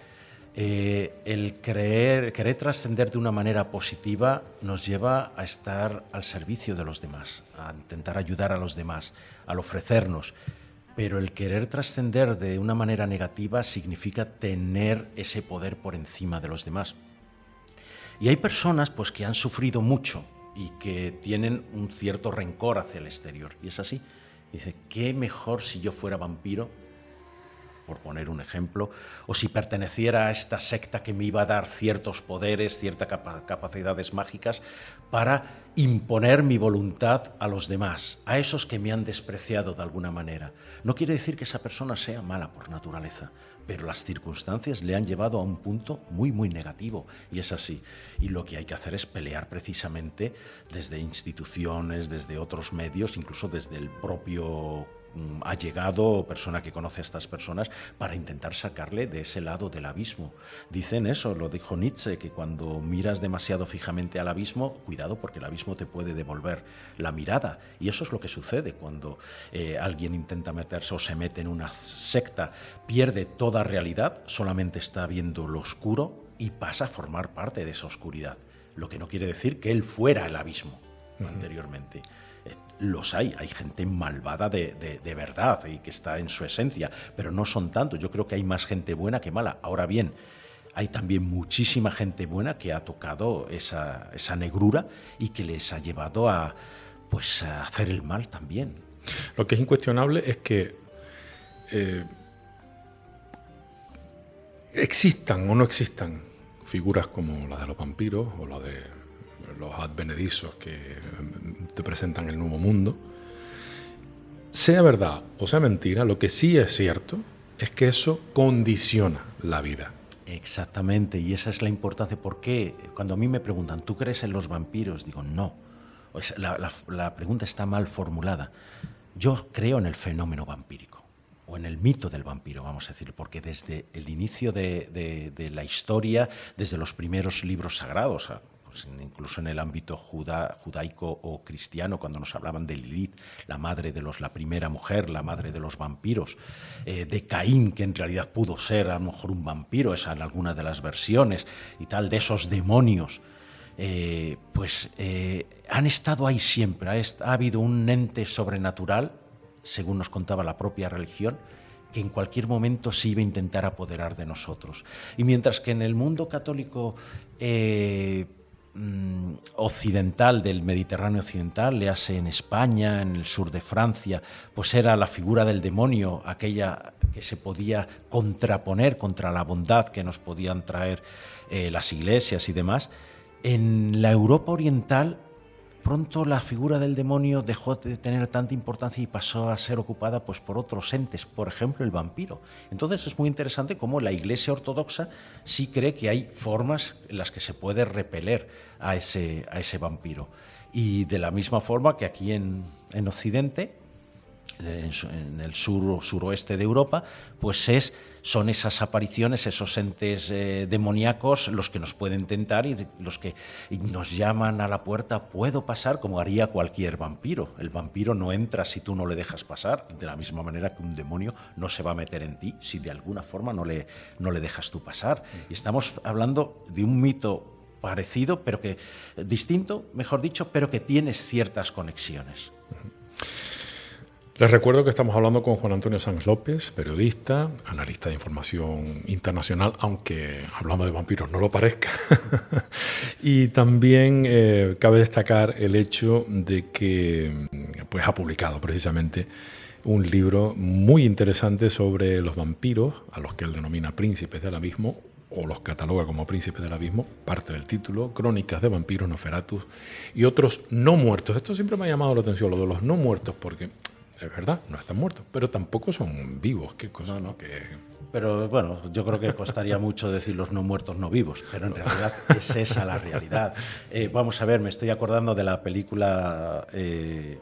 Eh, el creer, querer trascender de una manera positiva nos lleva a estar al servicio de los demás, a intentar ayudar a los demás, al ofrecernos. Pero el querer trascender de una manera negativa significa tener ese poder por encima de los demás. Y hay personas pues, que han sufrido mucho y que tienen un cierto rencor hacia el exterior. Y es así. Dice, ¿qué mejor si yo fuera vampiro? Por poner un ejemplo, o si perteneciera a esta secta que me iba a dar ciertos poderes, ciertas capa- capacidades mágicas para imponer mi voluntad a los demás, a esos que me han despreciado de alguna manera. No quiere decir que esa persona sea mala por naturaleza, pero las circunstancias le han llevado a un punto muy, muy negativo, y es así. Y lo que hay que hacer es pelear precisamente desde instituciones, desde otros medios, incluso desde el propio allegado, persona que conoce a estas personas, para intentar sacarle de ese lado del abismo. Dicen eso, lo dijo Nietzsche, que cuando miras demasiado fijamente al abismo, cuidado porque el abismo te puede devolver la mirada. Y eso es lo que sucede cuando eh, alguien intenta meterse o se mete en una secta, pierde toda realidad, solamente está viendo lo oscuro y pasa a formar parte de esa oscuridad. Lo que no quiere decir que él fuera el abismo uh-huh. anteriormente. Los hay, hay gente malvada de, de, de verdad y que está en su esencia, pero no son tantos. Yo creo que hay más gente buena que mala. Ahora bien, hay también muchísima gente buena que ha tocado esa, esa negrura y que les ha llevado a, pues, a hacer el mal también. Lo que es incuestionable es que eh, existan o no existan figuras como la de los vampiros o la de los advenedizos que te presentan el nuevo mundo, sea verdad o sea mentira, lo que sí es cierto es que eso condiciona la vida. Exactamente, y esa es la importancia. ¿Por qué? Cuando a mí me preguntan, ¿tú crees en los vampiros? Digo, no. Pues la, la, la pregunta está mal formulada. Yo creo en el fenómeno vampírico, o en el mito del vampiro, vamos a decir, porque desde el inicio de, de, de la historia, desde los primeros libros sagrados, incluso en el ámbito juda, judaico o cristiano, cuando nos hablaban de Lilith, la madre de los, la primera mujer, la madre de los vampiros, eh, de Caín, que en realidad pudo ser a lo mejor un vampiro, esa en alguna de las versiones, y tal, de esos demonios, eh, pues eh, han estado ahí siempre. Ha, ha habido un ente sobrenatural, según nos contaba la propia religión, que en cualquier momento se iba a intentar apoderar de nosotros. Y mientras que en el mundo católico eh, occidental, del Mediterráneo occidental, le hace en España, en el sur de Francia, pues era la figura del demonio, aquella que se podía contraponer contra la bondad que nos podían traer eh, las iglesias y demás. En la Europa oriental, pronto la figura del demonio dejó de tener tanta importancia y pasó a ser ocupada, pues, por otros entes, por ejemplo el vampiro. Entonces es muy interesante cómo la Iglesia ortodoxa sí cree que hay formas en las que se puede repeler a ese, a ese vampiro. Y de la misma forma que aquí en, en Occidente, en el sur o suroeste de Europa, pues es, son esas apariciones, esos entes eh, demoníacos los que nos pueden tentar y los que nos llaman a la puerta. Puedo pasar, como haría cualquier vampiro. El vampiro no entra si tú no le dejas pasar, de la misma manera que un demonio no se va a meter en ti si de alguna forma no le, no le dejas tú pasar. Y estamos hablando de un mito parecido, pero que distinto, mejor dicho, pero que tienes ciertas conexiones. Les recuerdo que estamos hablando con Juan Antonio Sanz López, periodista, analista de información internacional, aunque hablando de vampiros no lo parezca. Y también eh, cabe destacar el hecho de que pues, ha publicado precisamente un libro muy interesante sobre los vampiros, a los que él denomina príncipes del abismo, o los cataloga como príncipes del abismo, parte del título, Crónicas de vampiros, Nosferatu y otros no muertos. Esto siempre me ha llamado la atención, lo de los no muertos, porque es verdad, no están muertos, pero tampoco son vivos. Qué cosa, no, no. Que... Pero bueno, yo creo que costaría mucho decir los no muertos no vivos, pero en no. realidad es esa la realidad. Eh, vamos a ver, me estoy acordando de la película eh,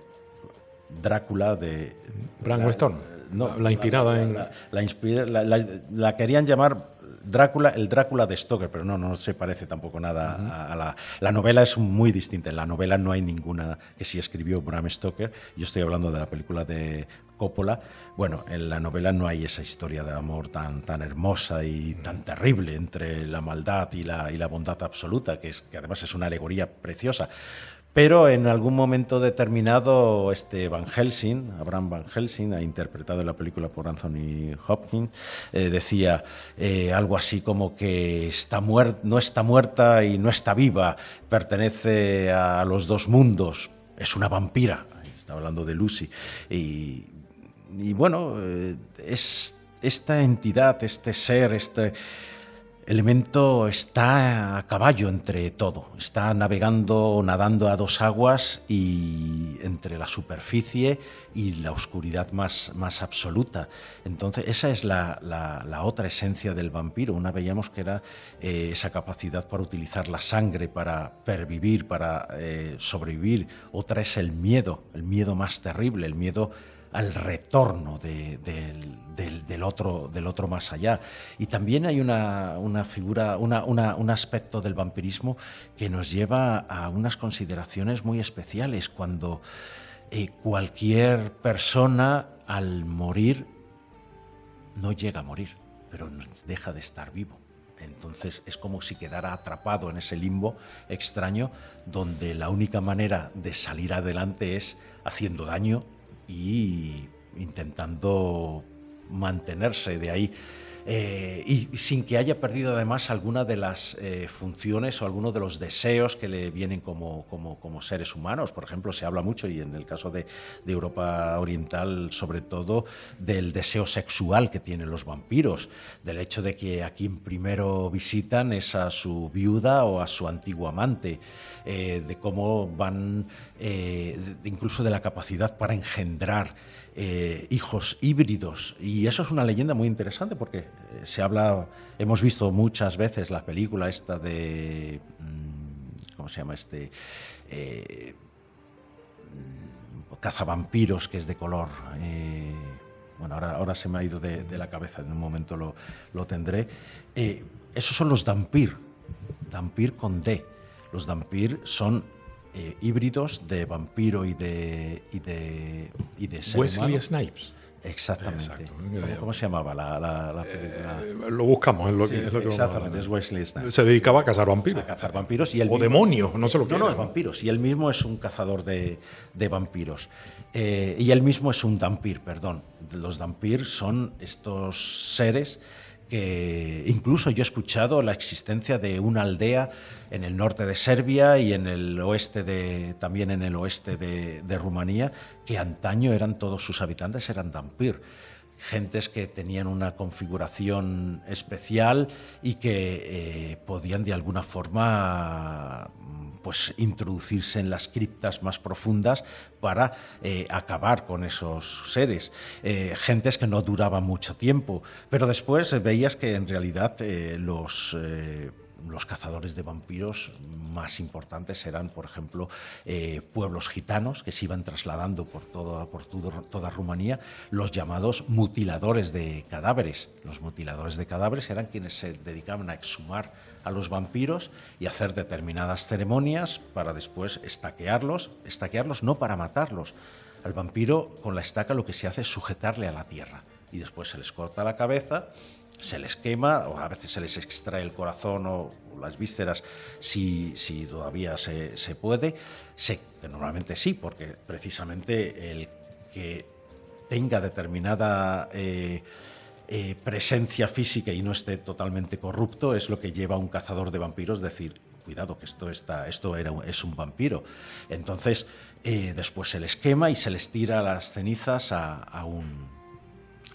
Drácula de... Bram Stoker, no, la, la inspirada la, en... La, la, inspira, la, la, la querían llamar Drácula, el Drácula de Stoker, pero no, no se parece tampoco nada uh-huh. a, a la... La novela es muy distinta, en la novela no hay ninguna que sí escribió Bram Stoker, yo estoy hablando de la película de Coppola. Bueno, en la novela no hay esa historia de amor tan, tan hermosa y uh-huh. tan terrible entre la maldad y la, y la bondad absoluta, que, es, que además es una alegoría preciosa. Pero en algún momento determinado, este Van Helsing, Abraham Van Helsing, ha interpretado en la película por Anthony Hopkins, eh, decía eh, algo así como que está muer- no está muerta y no está viva, pertenece a los dos mundos, es una vampira. Está hablando de Lucy. Y, y bueno, eh, es esta entidad, este ser, este... elemento está a caballo entre todo, está navegando, nadando a dos aguas y entre la superficie y la oscuridad más, más absoluta. Entonces esa es la, la, la otra esencia del vampiro. Una veíamos que era eh, esa capacidad para utilizar la sangre, para pervivir, para eh, sobrevivir. Otra es el miedo, el miedo más terrible, el miedo al retorno de, de, del, del, otro, del otro más allá. Y también hay una, una figura, una, una, un aspecto del vampirismo que nos lleva a unas consideraciones muy especiales, cuando eh, cualquier persona al morir no llega a morir, pero deja de estar vivo. Entonces es como si quedara atrapado en ese limbo extraño donde la única manera de salir adelante es haciendo daño y intentando mantenerse de ahí, eh, y sin que haya perdido además alguna de las eh, funciones o alguno de los deseos que le vienen como, como, como seres humanos. Por ejemplo, se habla mucho, y en el caso de, de Europa Oriental sobre todo, del deseo sexual que tienen los vampiros, del hecho de que a quien primero visitan es a su viuda o a su antiguo amante. Eh, de cómo van, eh, de, incluso de la capacidad para engendrar eh, hijos híbridos. Y eso es una leyenda muy interesante, porque se habla, hemos visto muchas veces la película esta de, ¿cómo se llama este? Eh, Cazavampiros, que es de color. Eh, bueno, ahora, ahora se me ha ido de, de la cabeza, en un momento lo, lo tendré. Eh, esos son los Dampir, Dampir con D. Los Dampir son eh, híbridos de vampiro y de, y de, y de ser Wesley humano. Snipes. Exactamente. Exacto. ¿Cómo, ¿Cómo se llamaba la, la, la película? Eh, lo buscamos, es lo que, sí, es lo que exactamente, es Wesley Snipes. Se dedicaba a cazar vampiros. A cazar vampiros. Y él o mismo, demonios, no sé lo que No, era. no, vampiros. Y él mismo es un cazador de, de vampiros. Eh, y él mismo es un Dampir, perdón. Los Dampir son estos seres que incluso yo he escuchado la existencia de una aldea en el norte de Serbia y en el oeste de, también en el oeste de, de Rumanía, que antaño eran todos sus habitantes eran Dampir, gentes que tenían una configuración especial y que eh, podían de alguna forma pues introducirse en las criptas más profundas para eh, acabar con esos seres. Eh, gentes que no duraban mucho tiempo, pero después veías que en realidad eh, los... Eh, Los cazadores de vampiros más importantes eran, por ejemplo, eh, pueblos gitanos que se iban trasladando por, todo, por todo, toda Rumanía, los llamados mutiladores de cadáveres. Los mutiladores de cadáveres eran quienes se dedicaban a exhumar a los vampiros y hacer determinadas ceremonias para después estaquearlos, estaquearlos no para matarlos. Al vampiro con la estaca lo que se hace es sujetarle a la tierra y después se les corta la cabeza, se les quema, o a veces se les extrae el corazón o las vísceras, si, si todavía se, se puede. Se, normalmente sí, porque precisamente el que tenga determinada eh, eh, presencia física y no esté totalmente corrupto es lo que lleva a un cazador de vampiros a decir: cuidado, que esto, está, esto era, es un vampiro. Entonces, eh, después se les quema y se les tira las cenizas a, a un...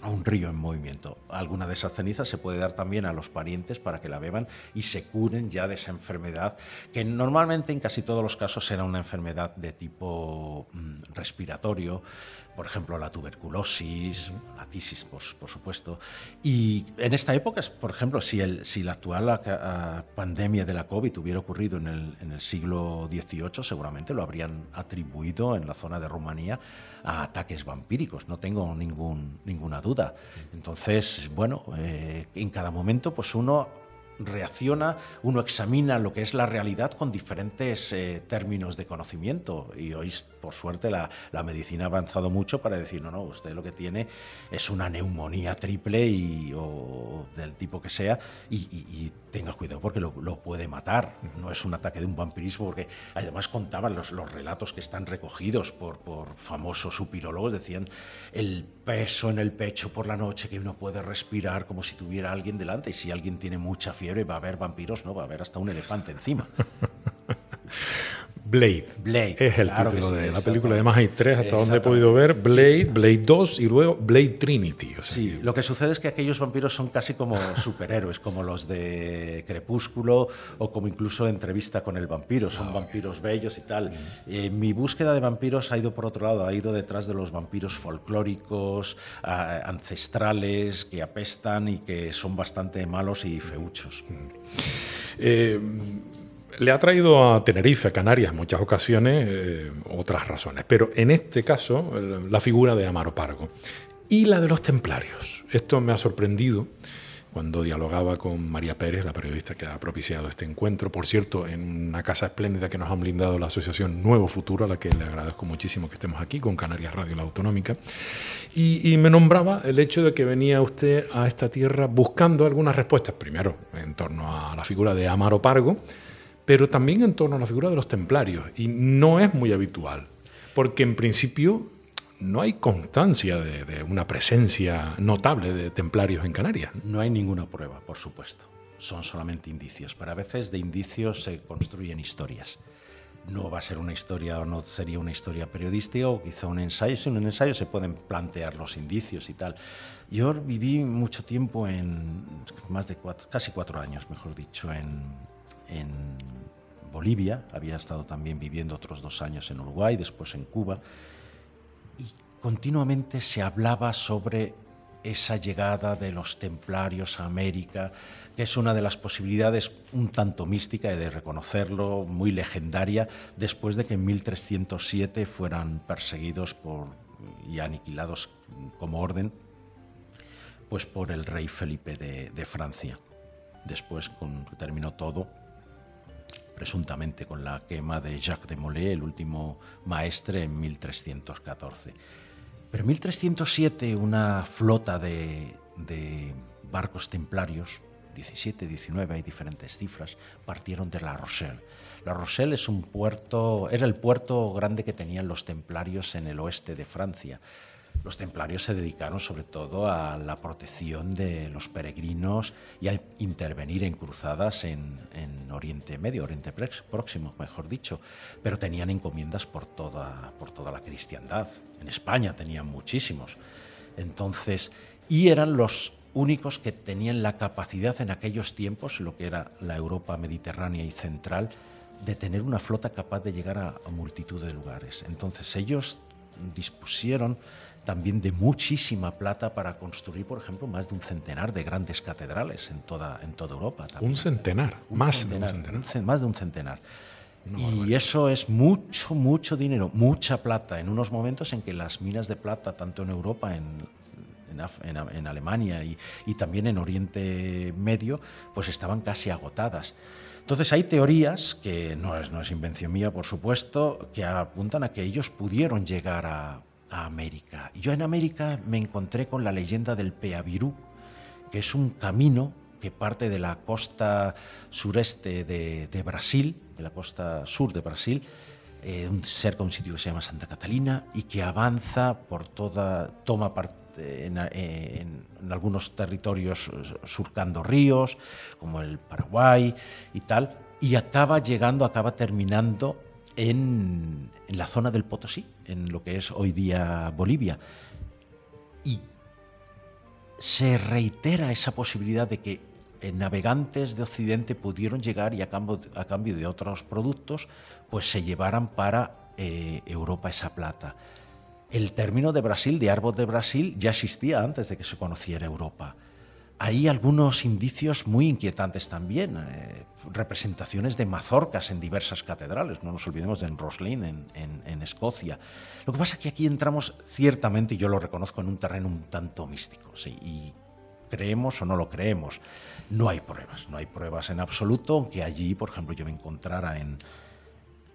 a un río en movimiento. Alguna de esas cenizas se puede dar también a los parientes para que la beban y se curen ya de esa enfermedad, que normalmente en casi todos los casos era una enfermedad de tipo mm, respiratorio, por ejemplo la tuberculosis, la tisis por, por supuesto. Y en esta época, por ejemplo, si, el, si la actual la, la pandemia de la COVID hubiera ocurrido en el, en el siglo dieciocho, seguramente lo habrían atribuido en la zona de Rumanía a ataques vampíricos, no tengo ningún, ninguna duda. Entonces, bueno, eh, en cada momento pues uno reacciona, uno examina lo que es la realidad con diferentes eh, términos de conocimiento, y hoy por suerte la, la medicina ha avanzado mucho para decir no, no, usted lo que tiene es una neumonía triple y, o del tipo que sea, y, y, y tenga cuidado porque lo, lo puede matar, no es un ataque de un vampirismo, porque además contaban los, los relatos que están recogidos por, por famosos upirólogos, decían el peso en el pecho por la noche, que uno puede respirar como si tuviera alguien delante, y si alguien tiene mucha fiebre va a haber vampiros, no, va a haber hasta un elefante encima. Blade. Blade es el claro título sí, de la película, además hay tres hasta donde he podido ver, Blade, sí. Blade dos y luego Blade Trinity. O sea, sí, que... lo que sucede es que aquellos vampiros son casi como superhéroes, como los de Crepúsculo o como incluso Entrevista con el vampiro, son ah, okay. vampiros bellos y tal. Mm. Eh, mi búsqueda de vampiros ha ido por otro lado, ha ido detrás de los vampiros folclóricos, eh, ancestrales, que apestan y que son bastante malos y feuchos. Mm. Eh, le ha traído a Tenerife, a Canarias, en muchas ocasiones eh, otras razones, pero en este caso la figura de Amaro Pargo y la de los templarios. Esto me ha sorprendido cuando dialogaba con María Pérez, la periodista que ha propiciado este encuentro, por cierto, en una casa espléndida que nos han brindado la asociación Nuevo Futuro, a la que le agradezco muchísimo que estemos aquí, con Canarias Radio, la autonómica, y, y me nombraba el hecho de que venía usted a esta tierra buscando algunas respuestas, primero en torno a la figura de Amaro Pargo, pero también en torno a la figura de los templarios, y no es muy habitual, porque en principio no hay constancia de, de una presencia notable de templarios en Canarias. No hay ninguna prueba, por supuesto. Son solamente indicios, pero a veces de indicios se construyen historias. No va a ser una historia o no sería una historia periodística o quizá un ensayo. Si en un ensayo se pueden plantear los indicios y tal. Yo viví mucho tiempo en, más de cuatro, casi cuatro años, mejor dicho, en, en Bolivia. Había estado también viviendo otros dos años en Uruguay, después en Cuba. Y continuamente se hablaba sobre esa llegada de los templarios a América, que es una de las posibilidades un tanto mística y de reconocerlo, muy legendaria, después de que en mil trescientos siete fueran perseguidos por, y aniquilados como orden, pues por el rey Felipe de, de Francia. Después con, terminó todo, presuntamente con la quema de Jacques de Molay, el último maestre, en mil trescientos catorce. Pero en mil trescientos siete una flota de, de barcos templarios, diecisiete, diecinueve, hay diferentes cifras, partieron de La Rochelle. La Rochelle es un puerto, era el puerto grande que tenían los templarios en el oeste de Francia. Los templarios se dedicaron sobre todo a la protección de los peregrinos y a intervenir en cruzadas en, en Oriente Medio, Oriente Próximo, mejor dicho, pero tenían encomiendas por toda, por toda la cristiandad. En España tenían muchísimos. Entonces, y eran los únicos que tenían la capacidad en aquellos tiempos, lo que era la Europa mediterránea y central, de tener una flota capaz de llegar a, a multitud de lugares. Entonces, ellos dispusieron también de muchísima plata para construir, por ejemplo, más de un centenar de grandes catedrales en toda, en toda Europa. También. Un centenar, un más centenar, de un centenar. Un ce- más de un centenar. No, y bueno, eso es mucho, mucho dinero, mucha plata, en unos momentos en que las minas de plata, tanto en Europa, en, en, Af- en, en Alemania y, y también en Oriente Medio, pues estaban casi agotadas. Entonces hay teorías, que no es, no es invención mía, por supuesto, que apuntan a que ellos pudieron llegar a, a América. Yo en América me encontré con la leyenda del Peavirú, que es un camino que parte de la costa sureste de, de Brasil, de la costa sur de Brasil, eh, cerca de un sitio que se llama Santa Catalina, y que avanza por toda, toma parte, En, en, en algunos territorios surcando ríos, como el Paraguay y tal, y acaba llegando, acaba terminando en, en la zona del Potosí, en lo que es hoy día Bolivia. Y se reitera esa posibilidad de que navegantes de Occidente pudieron llegar y a cambio, a cambio de otros productos, pues se llevaran para eh, Europa esa plata. El término de Brasil, de árbol de Brasil, ya existía antes de que se conociera Europa. Hay algunos indicios muy inquietantes también, eh, representaciones de mazorcas en diversas catedrales, no nos olvidemos de Roslin, en, en, en Escocia. Lo que pasa es que aquí entramos ciertamente, y yo lo reconozco, en un terreno un tanto místico, sí, y creemos o no lo creemos. No hay pruebas, no hay pruebas en absoluto, aunque allí, por ejemplo, yo me encontrara en...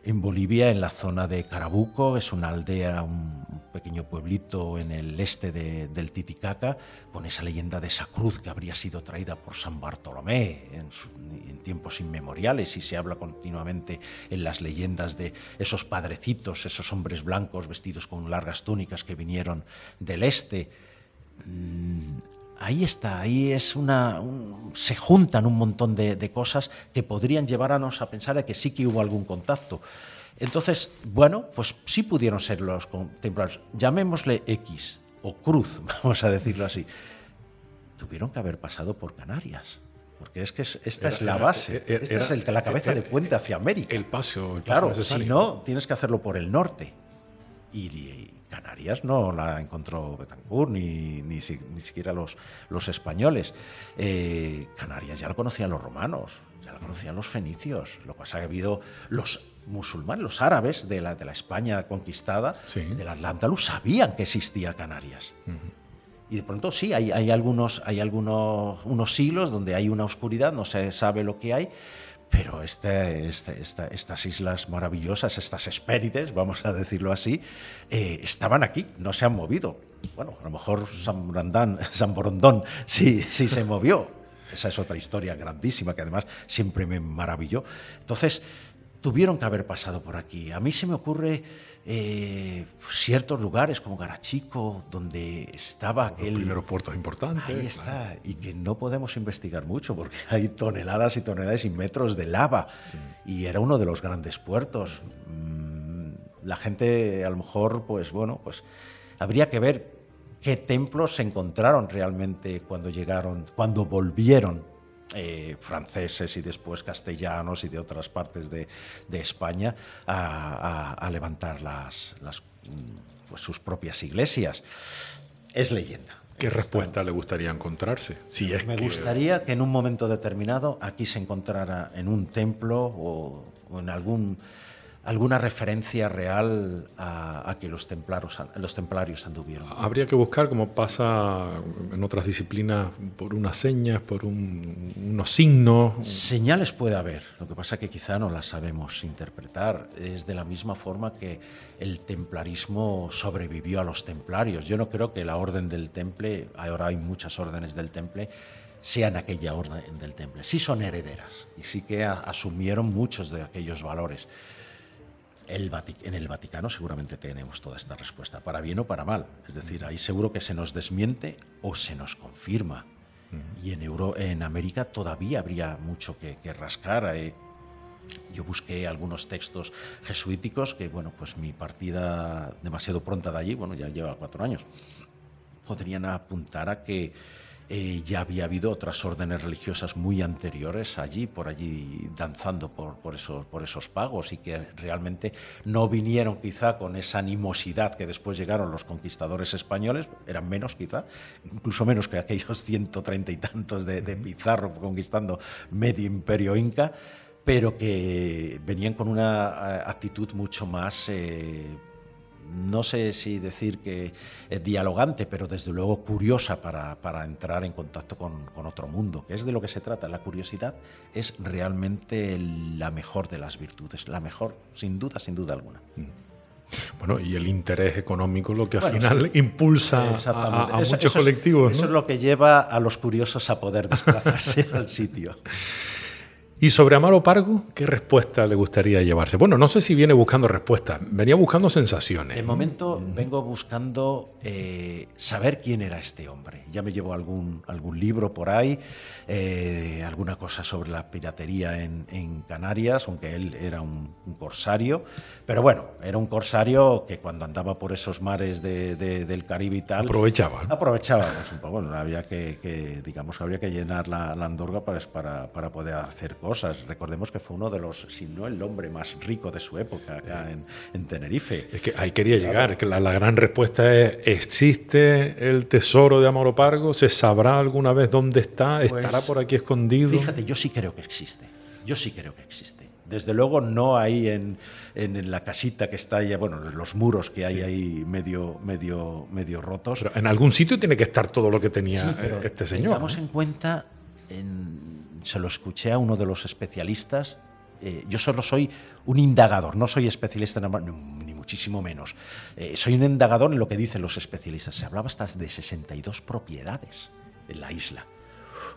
En Bolivia, en la zona de Carabuco, es una aldea, un pequeño pueblito en el este de, del Titicaca, con esa leyenda de esa cruz que habría sido traída por San Bartolomé en, su, en tiempos inmemoriales, y se habla continuamente en las leyendas de esos padrecitos, esos hombres blancos vestidos con largas túnicas que vinieron del este. Mm. Ahí está, ahí es una, un, se juntan un montón de, de cosas que podrían llevarnos a pensar a que sí que hubo algún contacto. Entonces, bueno, pues sí pudieron ser los templarios. Llamémosle X o cruz, vamos a decirlo así. Tuvieron que haber pasado por Canarias. Porque es que esta era, es la base, era, era, esta era, es el, la cabeza era, era, de puente hacia América. El paso, el paso claro, necesario. Si no, tienes que hacerlo por el norte. Y Canarias no la encontró Betancur, ni, ni, si, ni siquiera los, los españoles. Eh, Canarias ya lo conocían los romanos, ya lo conocían los fenicios. Lo que pasa es que ha habido los musulmanes, los árabes de la, de la España conquistada, sí, del Atlántalus, sabían que existía Canarias. Uh-huh. Y de pronto sí, hay, hay, algunos, hay algunos unos siglos donde hay una oscuridad, no se sabe lo que hay. Pero este, este, esta, estas islas maravillosas, estas Hespérides, vamos a decirlo así, eh, estaban aquí, no se han movido. Bueno, a lo mejor San, Brandán, San Borondón sí, sí se movió. Esa es otra historia grandísima que además siempre me maravilló. Entonces, tuvieron que haber pasado por aquí. A mí se me ocurre eh, ciertos lugares como Garachico, donde estaba aquel... El primer puerto importante. Ahí está, claro. Y que no podemos investigar mucho porque hay toneladas y toneladas y metros de lava. Sí. Y era uno de los grandes puertos. La gente, a lo mejor, pues bueno, pues habría que ver qué templos se encontraron realmente cuando llegaron, cuando volvieron. Eh, franceses y después castellanos y de otras partes de, de España a, a, a levantar las, las, pues sus propias iglesias. Es leyenda. ¿Qué respuesta le gustaría encontrarse? Si es Me que... gustaría que en un momento determinado aquí se encontrara en un templo o, o en algún, alguna referencia real a, a que los, templaros, los templarios anduvieron. Habría que buscar, como pasa en otras disciplinas, por unas señas, por un, unos signos. Señales puede haber, lo que pasa es que quizá no las sabemos interpretar. Es de la misma forma que el templarismo sobrevivió a los templarios. Yo no creo que la orden del temple, ahora hay muchas órdenes del temple, sean aquella orden del temple. Sí son herederas y sí que a, asumieron muchos de aquellos valores. El Vatic- en el Vaticano seguramente tenemos toda esta respuesta, para bien o para mal. Es decir, ahí seguro que se nos desmiente o se nos confirma. Uh-huh. Y en, Euro- en América todavía habría mucho que, que rascar. Eh, yo busqué algunos textos jesuíticos que, bueno, pues mi partida demasiado pronta de allí, bueno, ya lleva cuatro años, podrían apuntar a que eh, ya había habido otras órdenes religiosas muy anteriores allí, por allí danzando por, por, esos, por esos pagos, y que realmente no vinieron quizá con esa animosidad que después llegaron los conquistadores españoles. Eran menos quizá, incluso menos que aquellos ciento treinta y tantos de, de Pizarro conquistando medio imperio inca, pero que venían con una actitud mucho más... Eh, no sé si decir que es dialogante, pero desde luego curiosa para, para entrar en contacto con, con otro mundo, que es de lo que se trata. La curiosidad es realmente la mejor de las virtudes, la mejor, sin duda, sin duda alguna. Bueno, y el interés económico, lo que al bueno, final sí, impulsa a, a eso, muchos eso colectivos. Es, ¿no? Eso es lo que lleva a los curiosos a poder desplazarse al sitio. Y sobre Amaro Pargo, ¿qué respuesta le gustaría llevarse? Bueno, no sé si viene buscando respuestas, venía buscando sensaciones. De momento vengo buscando eh, saber quién era este hombre. Ya me llevo algún, algún libro por ahí, eh, alguna cosa sobre la piratería en, en Canarias, aunque él era un, un corsario. Pero bueno, era un corsario que cuando andaba por esos mares de, de, del Caribe y tal... Aprovechaba. Aprovechábamos un poco. Bueno, había que, que, digamos, habría que llenar la, la andorga para, para, para poder hacer cosas. Cosas. Recordemos que fue uno de los, si no el hombre más rico de su época acá en, en Tenerife. Es que ahí quería llegar, claro. Que la, la gran respuesta es, ¿existe el tesoro de Amaro Pargo? ¿Se sabrá alguna vez dónde está? ¿Estará pues, por aquí escondido? Fíjate, yo sí creo que existe, yo sí creo que existe. Desde luego no ahí en, en, en la casita que está ahí, bueno, los muros que hay sí. ahí medio, medio, medio rotos. Pero en algún sitio tiene que estar todo lo que tenía sí, pero este señor. Tengamos ¿no? en cuenta... En, se lo escuché a uno de los especialistas. Eh, yo solo soy un indagador, no soy especialista en Amaro, ni, ni muchísimo menos. Eh, soy un indagador en lo que dicen los especialistas. Se hablaba hasta de sesenta y dos propiedades en la isla.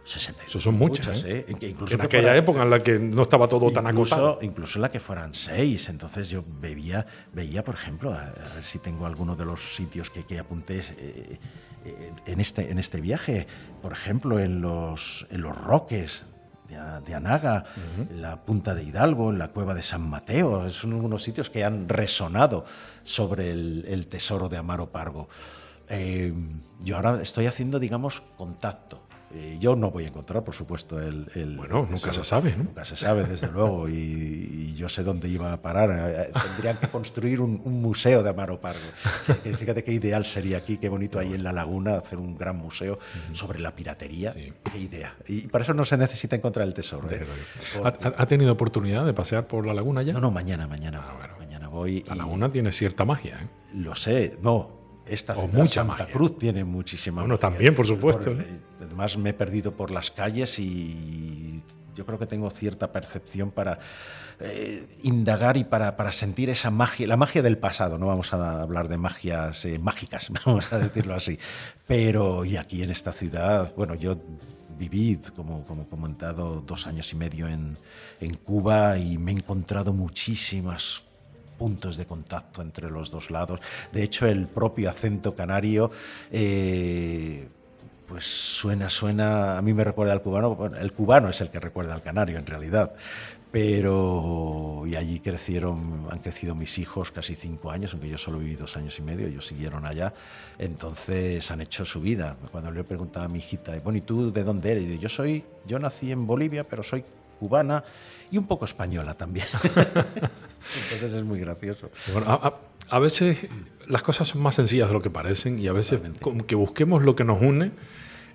sesenta y dos. Eso son muchas, muchas ¿eh? ¿eh? Incluso en aquella fuera, época en la que no estaba todo incluso, tan acotado. Incluso en la que fueran seis. Entonces yo veía, veía por ejemplo, a, a ver si tengo alguno de los sitios que, que apunté... Eh, En este, en este viaje, por ejemplo, en los, en los Roques de, de Anaga, uh-huh. en la Punta de Hidalgo, en la Cueva de San Mateo, son unos sitios que han resonado sobre el, el tesoro de Amaro Pargo. Eh, yo ahora estoy haciendo, digamos, contacto. Eh, yo no voy a encontrar, por supuesto, el... el bueno, el, nunca eso, se sabe, ¿no? Nunca se sabe, desde luego, y, y yo sé dónde iba a parar. Tendrían que construir un, un museo de Amaro Pargo. O sea, que fíjate qué ideal sería aquí, qué bonito ahí en la laguna, hacer un gran museo uh-huh. sobre la piratería. Sí. Qué idea. Y para eso no se necesita encontrar el tesoro. ¿eh? Porque... ¿Ha, ¿Ha tenido oportunidad de pasear por la laguna ya? No, no, mañana, mañana. Ah, bueno. Mañana voy. La laguna y... tiene cierta magia, ¿eh? Lo sé, no. Esta ciudad, mucha Santa magia. Cruz, tiene muchísima bueno, magia. También, por supuesto. Por, ¿eh? Además, me he perdido por las calles y yo creo que tengo cierta percepción para eh, indagar y para, para sentir esa magia, la magia del pasado. No vamos a hablar de magias eh, mágicas, vamos a decirlo así. Pero, y aquí en esta ciudad, bueno, yo... viví, como, como comentado, dos años y medio en, en Cuba y me he encontrado muchísimas puntos de contacto entre los dos lados. De hecho, el propio acento canario eh, pues suena, suena, a mí me recuerda al cubano, bueno, el cubano es el que recuerda al canario en realidad. Pero, y allí crecieron, han crecido mis hijos casi cinco años, aunque yo solo viví dos años y medio, ellos siguieron allá, entonces han hecho su vida. Cuando le preguntaba a mi hijita, bueno, ¿y tú de dónde eres? Y yo, yo soy, yo nací en Bolivia, pero soy cubana y un poco española también. Entonces es muy gracioso. Bueno, a, a, a veces las cosas son más sencillas de lo que parecen y a veces como que busquemos lo que nos une,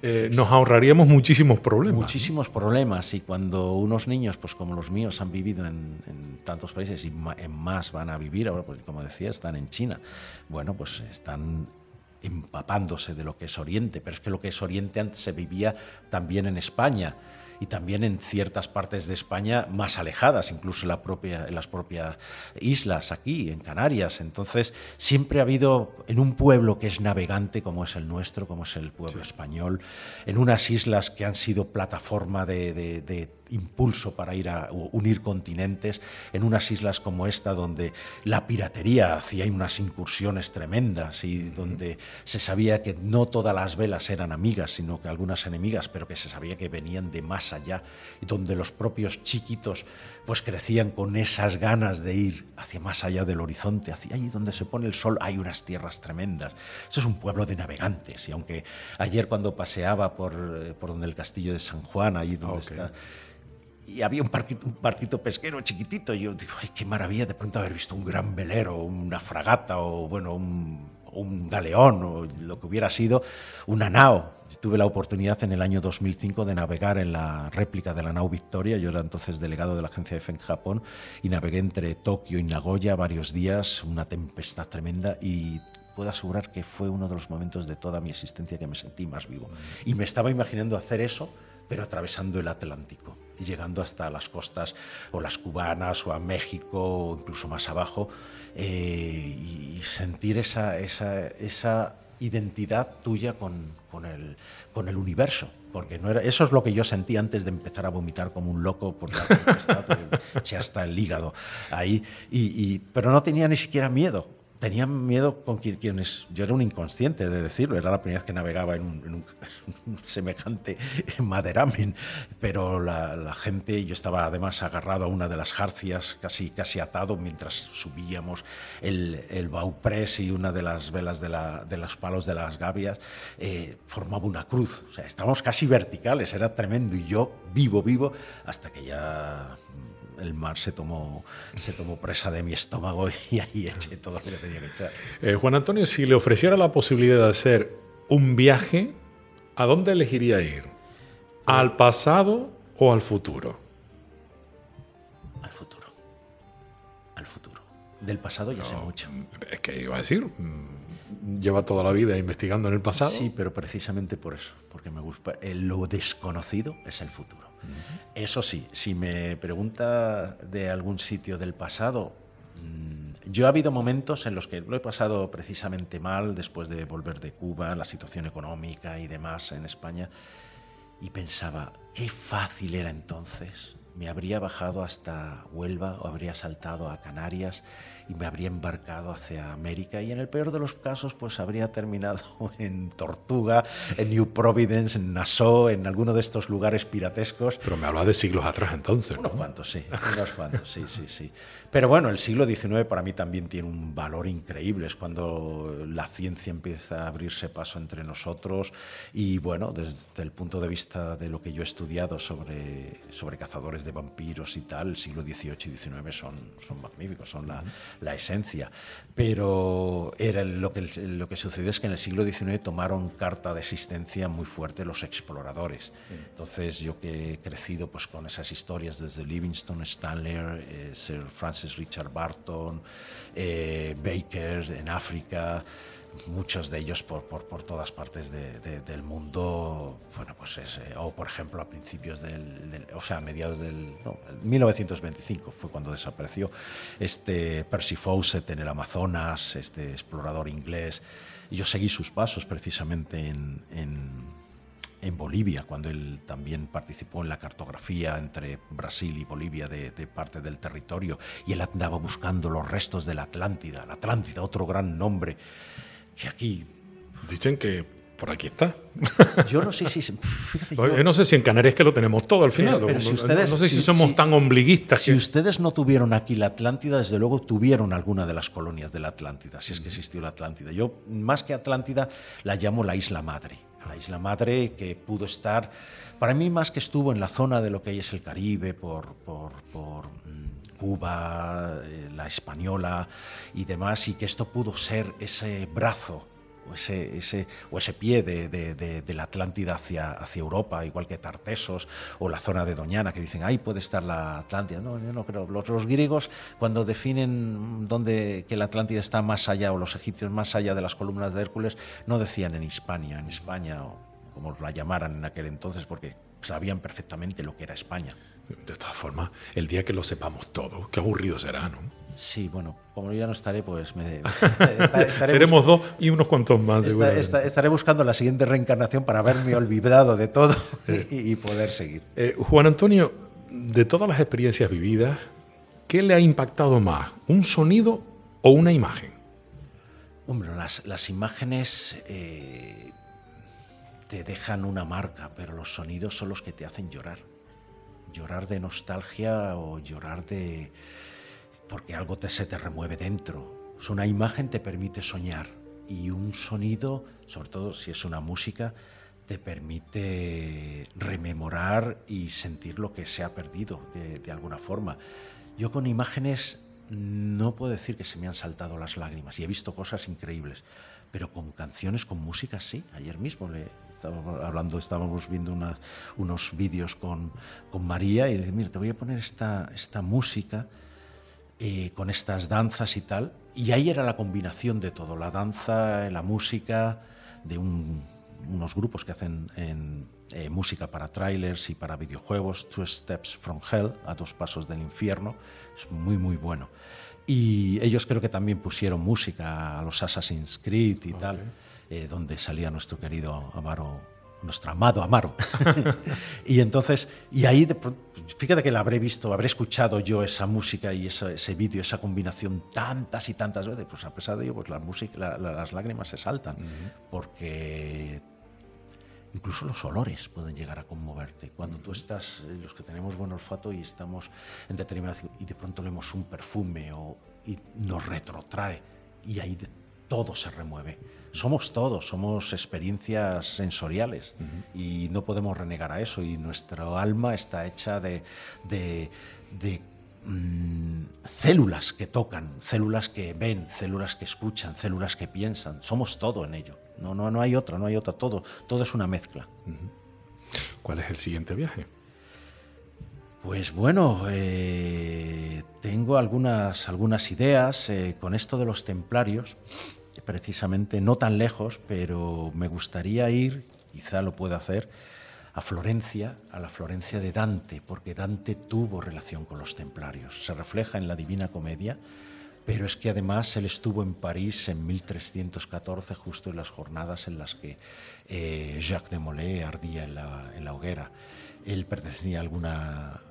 Eh, nos ahorraríamos muchísimos problemas. Muchísimos problemas, y cuando unos niños, pues como los míos, han vivido en, en tantos países y ma, en más van a vivir, ahora, pues como decía, están en China, bueno, pues están empapándose de lo que es Oriente, pero es que lo que es Oriente antes se vivía también en España y también en ciertas partes de España más alejadas, incluso la propia, en las propias islas aquí, en Canarias. Entonces, siempre ha habido, en un pueblo que es navegante como es el nuestro, como es el pueblo sí. español, en unas islas que han sido plataforma de, de, de impulso para ir a unir continentes, en unas islas como esta donde la piratería hacía unas incursiones tremendas y donde se sabía que no todas las velas eran amigas, sino que algunas enemigas, pero que se sabía que venían de más allá, y donde los propios chiquitos pues crecían con esas ganas de ir hacia más allá del horizonte, hacia allí donde se pone el sol, hay unas tierras tremendas. Eso es un pueblo de navegantes, y aunque ayer cuando paseaba por, por donde el castillo de San Juan, ahí donde okay. está... y había un barquito, un barquito pesquero chiquitito, y yo digo, ay, qué maravilla de pronto haber visto un gran velero, una fragata o bueno, un, un galeón o lo que hubiera sido, una nao. Tuve la oportunidad en el año dos mil cinco de navegar en la réplica de la nao Victoria. Yo era entonces delegado de la agencia EFE en Japón y navegué entre Tokio y Nagoya varios días, una tempestad tremenda, y puedo asegurar que fue uno de los momentos de toda mi existencia que me sentí más vivo. Y me estaba imaginando hacer eso, pero atravesando el Atlántico y llegando hasta las costas o las cubanas o a México o incluso más abajo, eh, y sentir esa, esa, esa identidad tuya con, con, el, con el universo. Porque no era, eso es lo que yo sentí antes de empezar a vomitar como un loco por la tempestad, eché hasta el hígado ahí, y, y, pero no tenía ni siquiera miedo. Tenía miedo con quienes... Yo era un inconsciente de decirlo, era la primera vez que navegaba en un, en un, en un semejante maderamen, pero la, la gente... Yo estaba además agarrado a una de las jarcias, casi, casi atado, mientras subíamos el, el bauprés, y una de las velas de, la, de los palos de las gavias eh, formaba una cruz. O sea, estábamos casi verticales, era tremendo, y yo vivo, vivo, hasta que ya... el mar se tomó, se tomó presa de mi estómago y ahí eché todo lo que tenía que echar. Eh, Juan Antonio, si le ofreciera la posibilidad de hacer un viaje, ¿a dónde elegiría ir? ¿Al pasado o al futuro? Al futuro. Al futuro. Del pasado yo no, sé mucho. Es que iba a decir, lleva toda la vida investigando en el pasado. Sí, pero precisamente por eso, porque me gusta. Lo desconocido es el futuro. Uh-huh. Eso sí, si me pregunta de algún sitio del pasado, yo ha habido momentos en los que lo he pasado precisamente mal después de volver de Cuba, la situación económica y demás en España, y pensaba, Qué fácil era entonces. Me habría bajado hasta Huelva o habría saltado a Canarias y me habría embarcado hacia América y en el peor de los casos pues habría terminado en Tortuga, en New Providence, en Nassau, en alguno de estos lugares piratescos. Pero me hablaba de siglos atrás entonces, ¿no? Unos cuantos, sí, unos cuantos, sí, sí, sí. Pero bueno, el siglo diecinueve para mí también tiene un valor increíble, es cuando la ciencia empieza a abrirse paso entre nosotros y bueno, desde el punto de vista de lo que yo he estudiado sobre, sobre cazadores de vampiros y tal, el siglo dieciocho y diecinueve son, son magníficos, son la... la esencia, pero era lo que, lo que sucedió es que en el siglo diecinueve tomaron carta de existencia muy fuerte los exploradores. Entonces yo que he crecido pues, con esas historias desde Livingstone, Stanley, eh, Sir Francis Richard Burton, eh, Baker en África, muchos de ellos por, por, por todas partes de, de, del mundo, bueno, pues es, o por ejemplo a principios del, del o sea, a mediados del no, mil novecientos veinticinco fue cuando desapareció este Percy Fawcett en el Amazonas, este explorador inglés, y yo seguí sus pasos precisamente en, en en Bolivia, cuando él también participó en la cartografía entre Brasil y Bolivia de, de parte del territorio, y él andaba buscando los restos de la Atlántida, la Atlántida, otro gran nombre que aquí... Dicen que por aquí está. Yo no sé si... Yo, yo no sé si en Canarias que lo tenemos todo al final. Pero, pero si ustedes, no, no sé si, si somos si, tan ombliguistas. Si que... ustedes no tuvieron aquí la Atlántida, desde luego tuvieron alguna de las colonias de la Atlántida, si es que existió la Atlántida. Yo, más que Atlántida, la llamo la Isla Madre. La Isla Madre que pudo estar, para mí más que estuvo en la zona de lo que hoy es el Caribe, por, por, por Cuba, la Española y demás, y que esto pudo ser ese brazo o ese, ese, o ese pie de, de, de, de la Atlántida hacia, hacia Europa, igual que Tartessos o la zona de Doñana, que dicen, ahí puede estar la Atlántida. No, yo no creo. Los, los griegos, cuando definen dónde, que la Atlántida está más allá, o los egipcios más allá de las columnas de Hércules, no decían en Hispania, en España, o como la llamaran en aquel entonces, porque sabían perfectamente lo que era España. De todas formas, el día que lo sepamos todo, qué aburrido será, ¿no? Sí, bueno, como yo ya no estaré, pues me, estaré, estaré seremos dos y unos cuantos más. Esta, esta, estaré buscando la siguiente reencarnación para haberme olvidado de todo y, y poder seguir. Eh, Juan Antonio, de todas las experiencias vividas, ¿qué le ha impactado más, un sonido o una imagen? Hombre, las, las imágenes eh, te dejan una marca, pero los sonidos son los que te hacen llorar. Llorar de nostalgia o llorar de... porque algo te, se te remueve dentro. Una imagen te permite soñar y un sonido, sobre todo si es una música, te permite rememorar y sentir lo que se ha perdido de, de alguna forma. Yo con imágenes no puedo decir que se me han saltado las lágrimas y he visto cosas increíbles, pero con canciones, con música sí. Ayer mismo le... Estábamos hablando, estábamos viendo una, unos vídeos con, con María y le dije, mira, te voy a poner esta, esta música eh, con estas danzas y tal. Y ahí era la combinación de todo, la danza, la música, de un, unos grupos que hacen en, eh, música para trailers y para videojuegos, Two Steps from Hell, a dos pasos del infierno, es muy, muy bueno. Y ellos creo que también pusieron música a los Assassin's Creed y okay. tal. Eh, donde salía nuestro querido Amaro, nuestro amado Amaro. Y entonces, y ahí, de, fíjate que la habré visto, habré escuchado yo esa música y esa, ese vídeo, esa combinación tantas y tantas veces, pues a pesar de ello, pues la música, la, la, las lágrimas se saltan, uh-huh. porque incluso los olores pueden llegar a conmoverte. Cuando uh-huh. tú estás, los que tenemos buen olfato y estamos en determinación, y de pronto leemos un perfume o, y nos retrotrae, y ahí todo se remueve. Somos todos, somos experiencias sensoriales uh-huh. y no podemos renegar a eso. Y nuestra alma está hecha de, de, de mm, células que tocan, células que ven, células que escuchan, células que piensan. Somos todo en ello. No, no, no hay otra, no hay otra. Todo, todo es una mezcla. Uh-huh. ¿Cuál es el siguiente viaje? Pues bueno, eh, tengo algunas, algunas ideas eh, con esto de los templarios. Precisamente no tan lejos, pero me gustaría ir, quizá lo pueda hacer, a Florencia, a la Florencia de Dante, porque Dante tuvo relación con los templarios. Se refleja en la Divina Comedia, Pero es que además él estuvo en París en mil trescientos catorce, justo en las jornadas en las que eh, Jacques de Molay ardía en la, en la hoguera. Él pertenecía a alguna,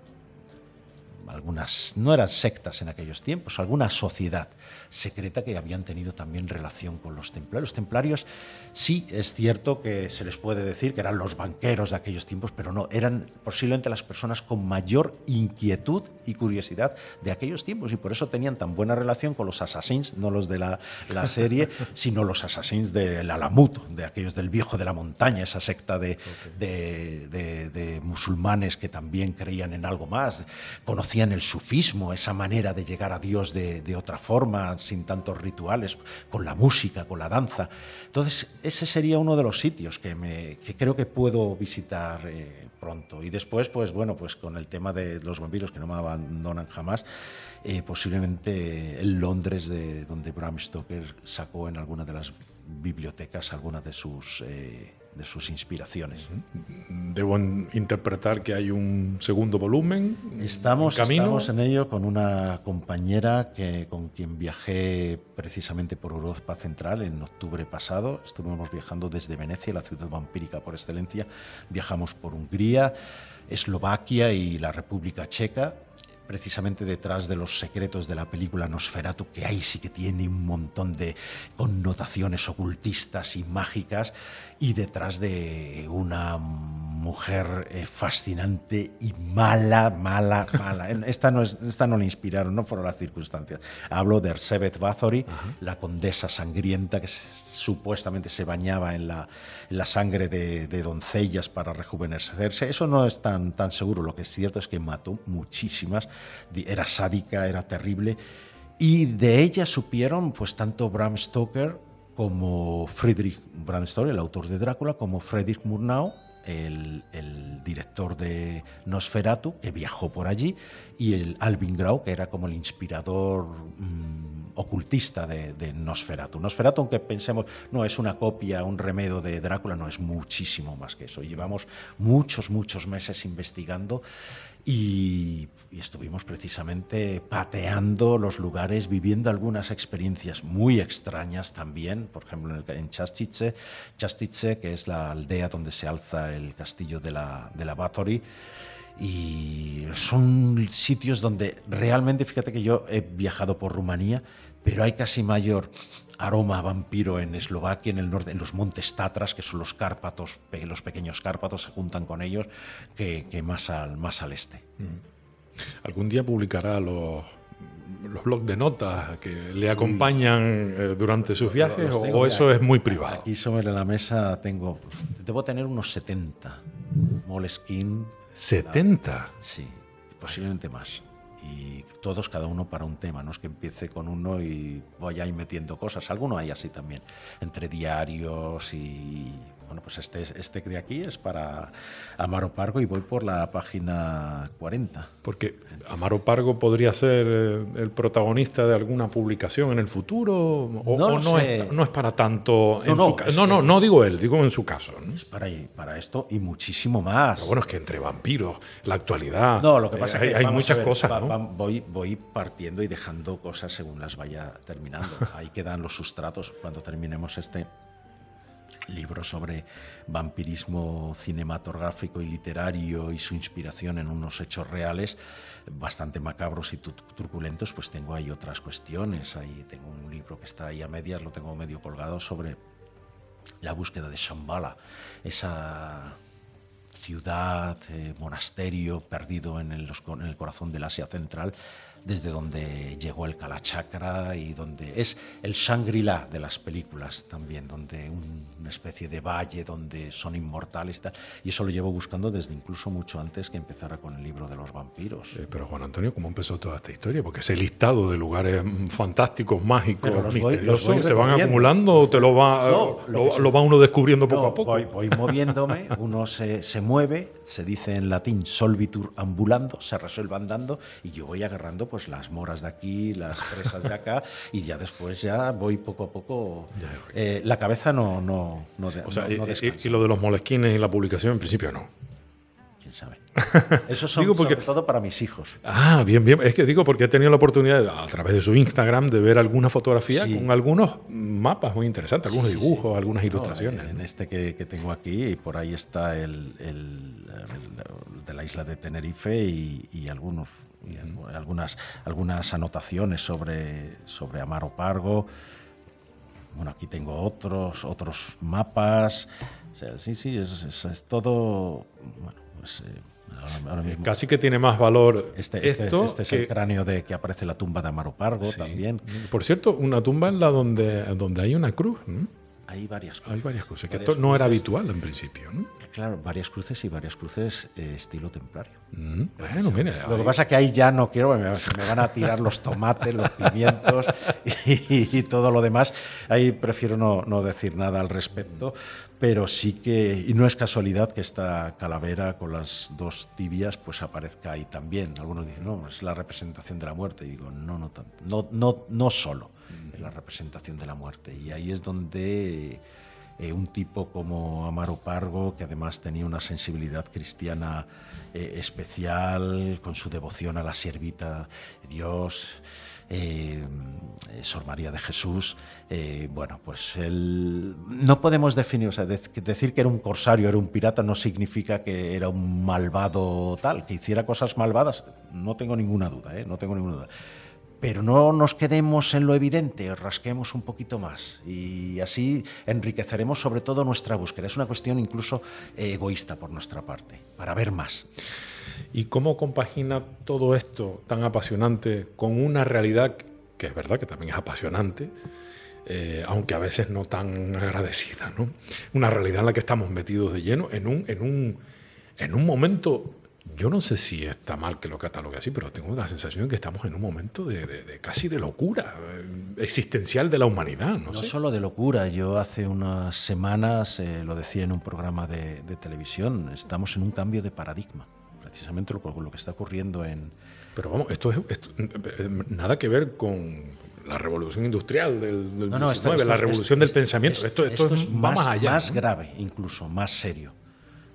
algunas, no eran sectas en aquellos tiempos, alguna sociedad secreta que habían tenido también relación con los templarios. Los templarios, sí, es cierto que se les puede decir que eran los banqueros de aquellos tiempos, pero no, eran posiblemente las personas con mayor inquietud y curiosidad de aquellos tiempos, y por eso tenían tan buena relación con los assassins, no los de la, la serie, sino los assassins del Alamuto, de aquellos del Viejo de la Montaña, esa secta de, okay. de, de, de musulmanes que también creían en algo más, conocían el sufismo, esa manera de llegar a Dios de, de otra forma, sin tantos rituales, con la música, con la danza. Entonces, ese sería uno de los sitios que, me, que creo que puedo visitar eh, pronto. Y después, pues bueno, pues con el tema de los vampiros, que no me abandonan jamás, eh, posiblemente en Londres, de, donde Bram Stoker sacó en alguna de las bibliotecas algunas de sus, eh, de sus inspiraciones. Debo interpretar que hay un segundo volumen. Estamos, estamos en ello con una compañera que, con quien viajé precisamente por Europa Central en octubre pasado. Estuvimos viajando desde Venecia, la ciudad vampírica por excelencia. Viajamos por Hungría, Eslovaquia y la República Checa, precisamente detrás de los secretos de la película Nosferatu, que ahí sí que tiene un montón de connotaciones ocultistas y mágicas, y detrás de una mujer fascinante y mala, mala, mala. Esta no, es, esta no la inspiraron, no fueron las circunstancias. Hablo de Erzsébet Báthory, uh-huh. la condesa sangrienta que se, supuestamente se bañaba en la, en la sangre de, de doncellas para rejuvenecerse. Eso no es tan, tan seguro. Lo que es cierto es que mató muchísimas, era sádica, era terrible, y de ella supieron pues tanto Bram Stoker como Friedrich Bram Stoker, el autor de Drácula, como Friedrich Murnau, el, el director de Nosferatu, que viajó por allí, y el Alvin Grau, que era como el inspirador mmm, ocultista de, de Nosferatu. Nosferatu, aunque pensemos, no es una copia, un remedio de Drácula, no, es muchísimo más que eso. Llevamos muchos, muchos meses investigando. Y, y estuvimos precisamente pateando los lugares, viviendo algunas experiencias muy extrañas también, por ejemplo en, el, en Chastice, Chastice, que es la aldea donde se alza el castillo de la, de la Báthory, y son sitios donde realmente, fíjate que yo he viajado por Rumanía, pero hay casi mayor aroma a vampiro en Eslovaquia, en el norte, en los montes tatras, que son los Cárpatos, los pequeños Cárpatos se juntan con ellos, que, que más, al, más al este. Algún día publicará los, los blogs de notas que le acompañan eh, durante sus viajes, o, o eso es muy privado. Aquí sobre la mesa tengo, debo tener unos setenta Moleskine. ¿setenta? La, sí, posiblemente más. Y todos, cada uno para un tema, no es que empiece con uno y vaya ahí metiendo cosas, alguno hay así también, entre diarios y... Bueno, pues este, este de aquí es para Amaro Pargo y voy por la página cuarenta. Porque Amaro Pargo podría ser el protagonista de alguna publicación en el futuro, o no, o no, es, no es para tanto. No, en no, su caso. No, no, no digo él, digo en su caso, ¿no? Es para, para esto y muchísimo más. Pero bueno, es que entre vampiros, la actualidad. No, lo que pasa eh, es que hay, hay muchas ver, cosas. Va, ¿no? va, voy, voy partiendo y dejando cosas según las vaya terminando. Ahí quedan los sustratos cuando terminemos este libro sobre vampirismo cinematográfico y literario y su inspiración en unos hechos reales bastante macabros y truculentos, pues tengo ahí otras cuestiones. Ahí tengo un libro que está ahí a medias, lo tengo medio colgado, sobre la búsqueda de Shambhala, esa ciudad, eh, monasterio perdido en el, en el corazón del Asia Central, desde donde llegó el Kalachakra y donde es el Shangri-La de las películas también, donde una especie de valle donde son inmortales y tal. Y eso lo llevo buscando desde incluso mucho antes que empezara con el libro de los vampiros. Eh, pero Juan Antonio, ¿cómo empezó toda esta historia? Porque ese listado de lugares fantásticos, mágicos, los misteriosos, voy, los ¿se van acumulando o te lo va, no, lo, lo, lo va uno descubriendo no, poco a poco? Voy, voy moviéndome, uno se, se mueve, se dice en latín solvitur ambulando, se resuelve andando, y yo voy agarrando pues las moras de aquí, las presas de acá, y ya después ya voy poco a poco. Eh, la cabeza no, no, no, de, o sea, no, no descansa. Y, y lo de los Moleskines y la publicación, en principio no. ¿sabes? Eso son digo porque, sobre todo para mis hijos. Ah, bien, bien. Es que digo porque he tenido la oportunidad, a través de su Instagram, de ver alguna fotografía sí. con algunos mapas muy interesantes, algunos sí, sí, dibujos, sí. algunas no, ilustraciones. En este que, que tengo aquí, y por ahí está el, el, el de la isla de Tenerife y, y algunos y algunas, algunas anotaciones sobre, sobre Amaro Pargo. Bueno, aquí tengo otros, otros mapas. O sea, sí, sí, es, es, es todo. Bueno, pues eh, ahora, ahora mismo. Casi que tiene más valor. Este, este, esto este es que, el cráneo de que aparece la tumba de Amaro Pargo sí. también. Por cierto, una tumba en la donde, donde hay una cruz, ¿no? Hay varias cruces. Hay varias cruces, que varias esto no cruces. Era habitual en principio, ¿no? Claro, varias cruces y varias cruces eh, estilo templario. Mm, bueno, mira, lo que pasa es que ahí ya no quiero, me, me van a tirar los tomates, los pimientos y, y, y todo lo demás. Ahí prefiero no, no decir nada al respecto, pero sí que, y no es casualidad que esta calavera con las dos tibias pues aparezca ahí también. Algunos dicen, no, es la representación de la muerte. Y digo, no, no, tanto, no, no, no solo. La representación de la muerte, y ahí es donde eh, un tipo como Amaro Pargo, que además tenía una sensibilidad cristiana eh, especial, con su devoción a la siervita de Dios, eh, Sor María de Jesús, eh, bueno, pues él, no podemos definir, o sea, de, decir que era un corsario, era un pirata, no significa que era un malvado tal, que hiciera cosas malvadas, no tengo ninguna duda, ¿eh? no tengo ninguna duda. Pero no nos quedemos en lo evidente, rasquemos un poquito más y así enriqueceremos sobre todo nuestra búsqueda. Es una cuestión incluso egoísta por nuestra parte, para ver más. ¿Y cómo compagina todo esto tan apasionante con una realidad que es verdad que también es apasionante, eh, aunque a veces no tan agradecida, ¿no? Una realidad en la que estamos metidos de lleno en un, en un, en un momento... Yo no sé si está mal que lo catalogue así, pero tengo la sensación de que estamos en un momento de, de, de casi de locura existencial de la humanidad. No, no sé. Solo de locura. Yo hace unas semanas eh, lo decía en un programa de, de televisión. Estamos en un cambio de paradigma. Precisamente lo, lo que está ocurriendo en... Pero vamos, esto es esto, nada que ver con... La revolución industrial del, del no, no, diecinueve, esto, esto, la revolución esto, del esto, pensamiento. Esto, esto, esto es, es más, más allá. Más ¿no? grave, incluso, más serio.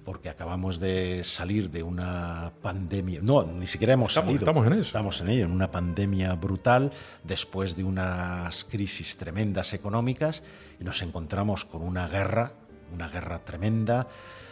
Porque acabamos de salir de una pandemia, no, ni siquiera hemos estamos, salido, estamos en eso. Estamos en ello, en una pandemia brutal, después de unas crisis tremendas económicas, y nos encontramos con una guerra, una guerra tremenda.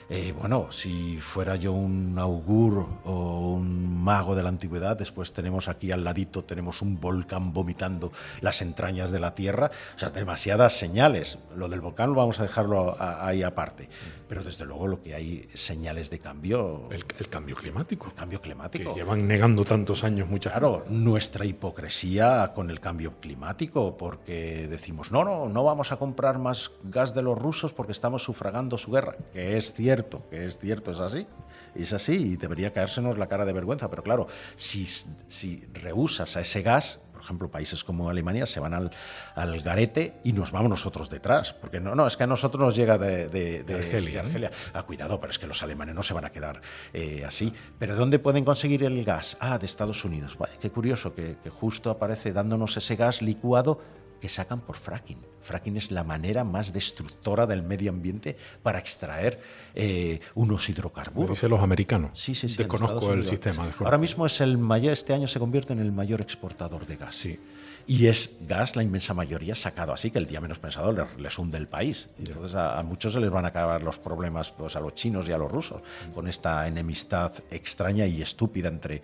Eh, bueno, si fuera yo un augur o un mago de la antigüedad, después tenemos aquí al ladito, tenemos un volcán vomitando las entrañas de la Tierra. O sea, demasiadas señales. Lo del volcán lo vamos a dejarlo a, a, ahí aparte. Pero desde luego lo que hay señales de cambio... El, el cambio climático. El cambio climático. Que llevan negando tantos años muchas Claro, cosas. Nuestra hipocresía con el cambio climático, porque decimos, no, no, no vamos a comprar más gas de los rusos porque estamos sufragando su guerra, que es cierto. que es cierto, es así, es así y debería caérsenos la cara de vergüenza, pero claro, si, si rehusas a ese gas, por ejemplo, países como Alemania se van al, al garete y nos vamos nosotros detrás, porque no, no, es que a nosotros nos llega de, de, de Argelia. De Argelia. Ah, cuidado, pero es que los alemanes no se van a quedar eh, así, pero ¿de dónde pueden conseguir el gas? Ah, de Estados Unidos, vaya, qué curioso que, que justo aparece dándonos ese gas licuado que sacan por fracking. Fracking es la manera más destructora del medio ambiente para extraer eh, unos hidrocarburos. Dicen los americanos. Sí, sí, sí. Desconozco el sistema. Desconozco. Ahora mismo es el mayor, este año se convierte en el mayor exportador de gas. Sí. Y es gas, la inmensa mayoría, sacado así, que el día menos pensado les, les hunde el país. Y entonces a, a muchos se les van a acabar los problemas, pues, a los chinos y a los rusos, con esta enemistad extraña y estúpida entre...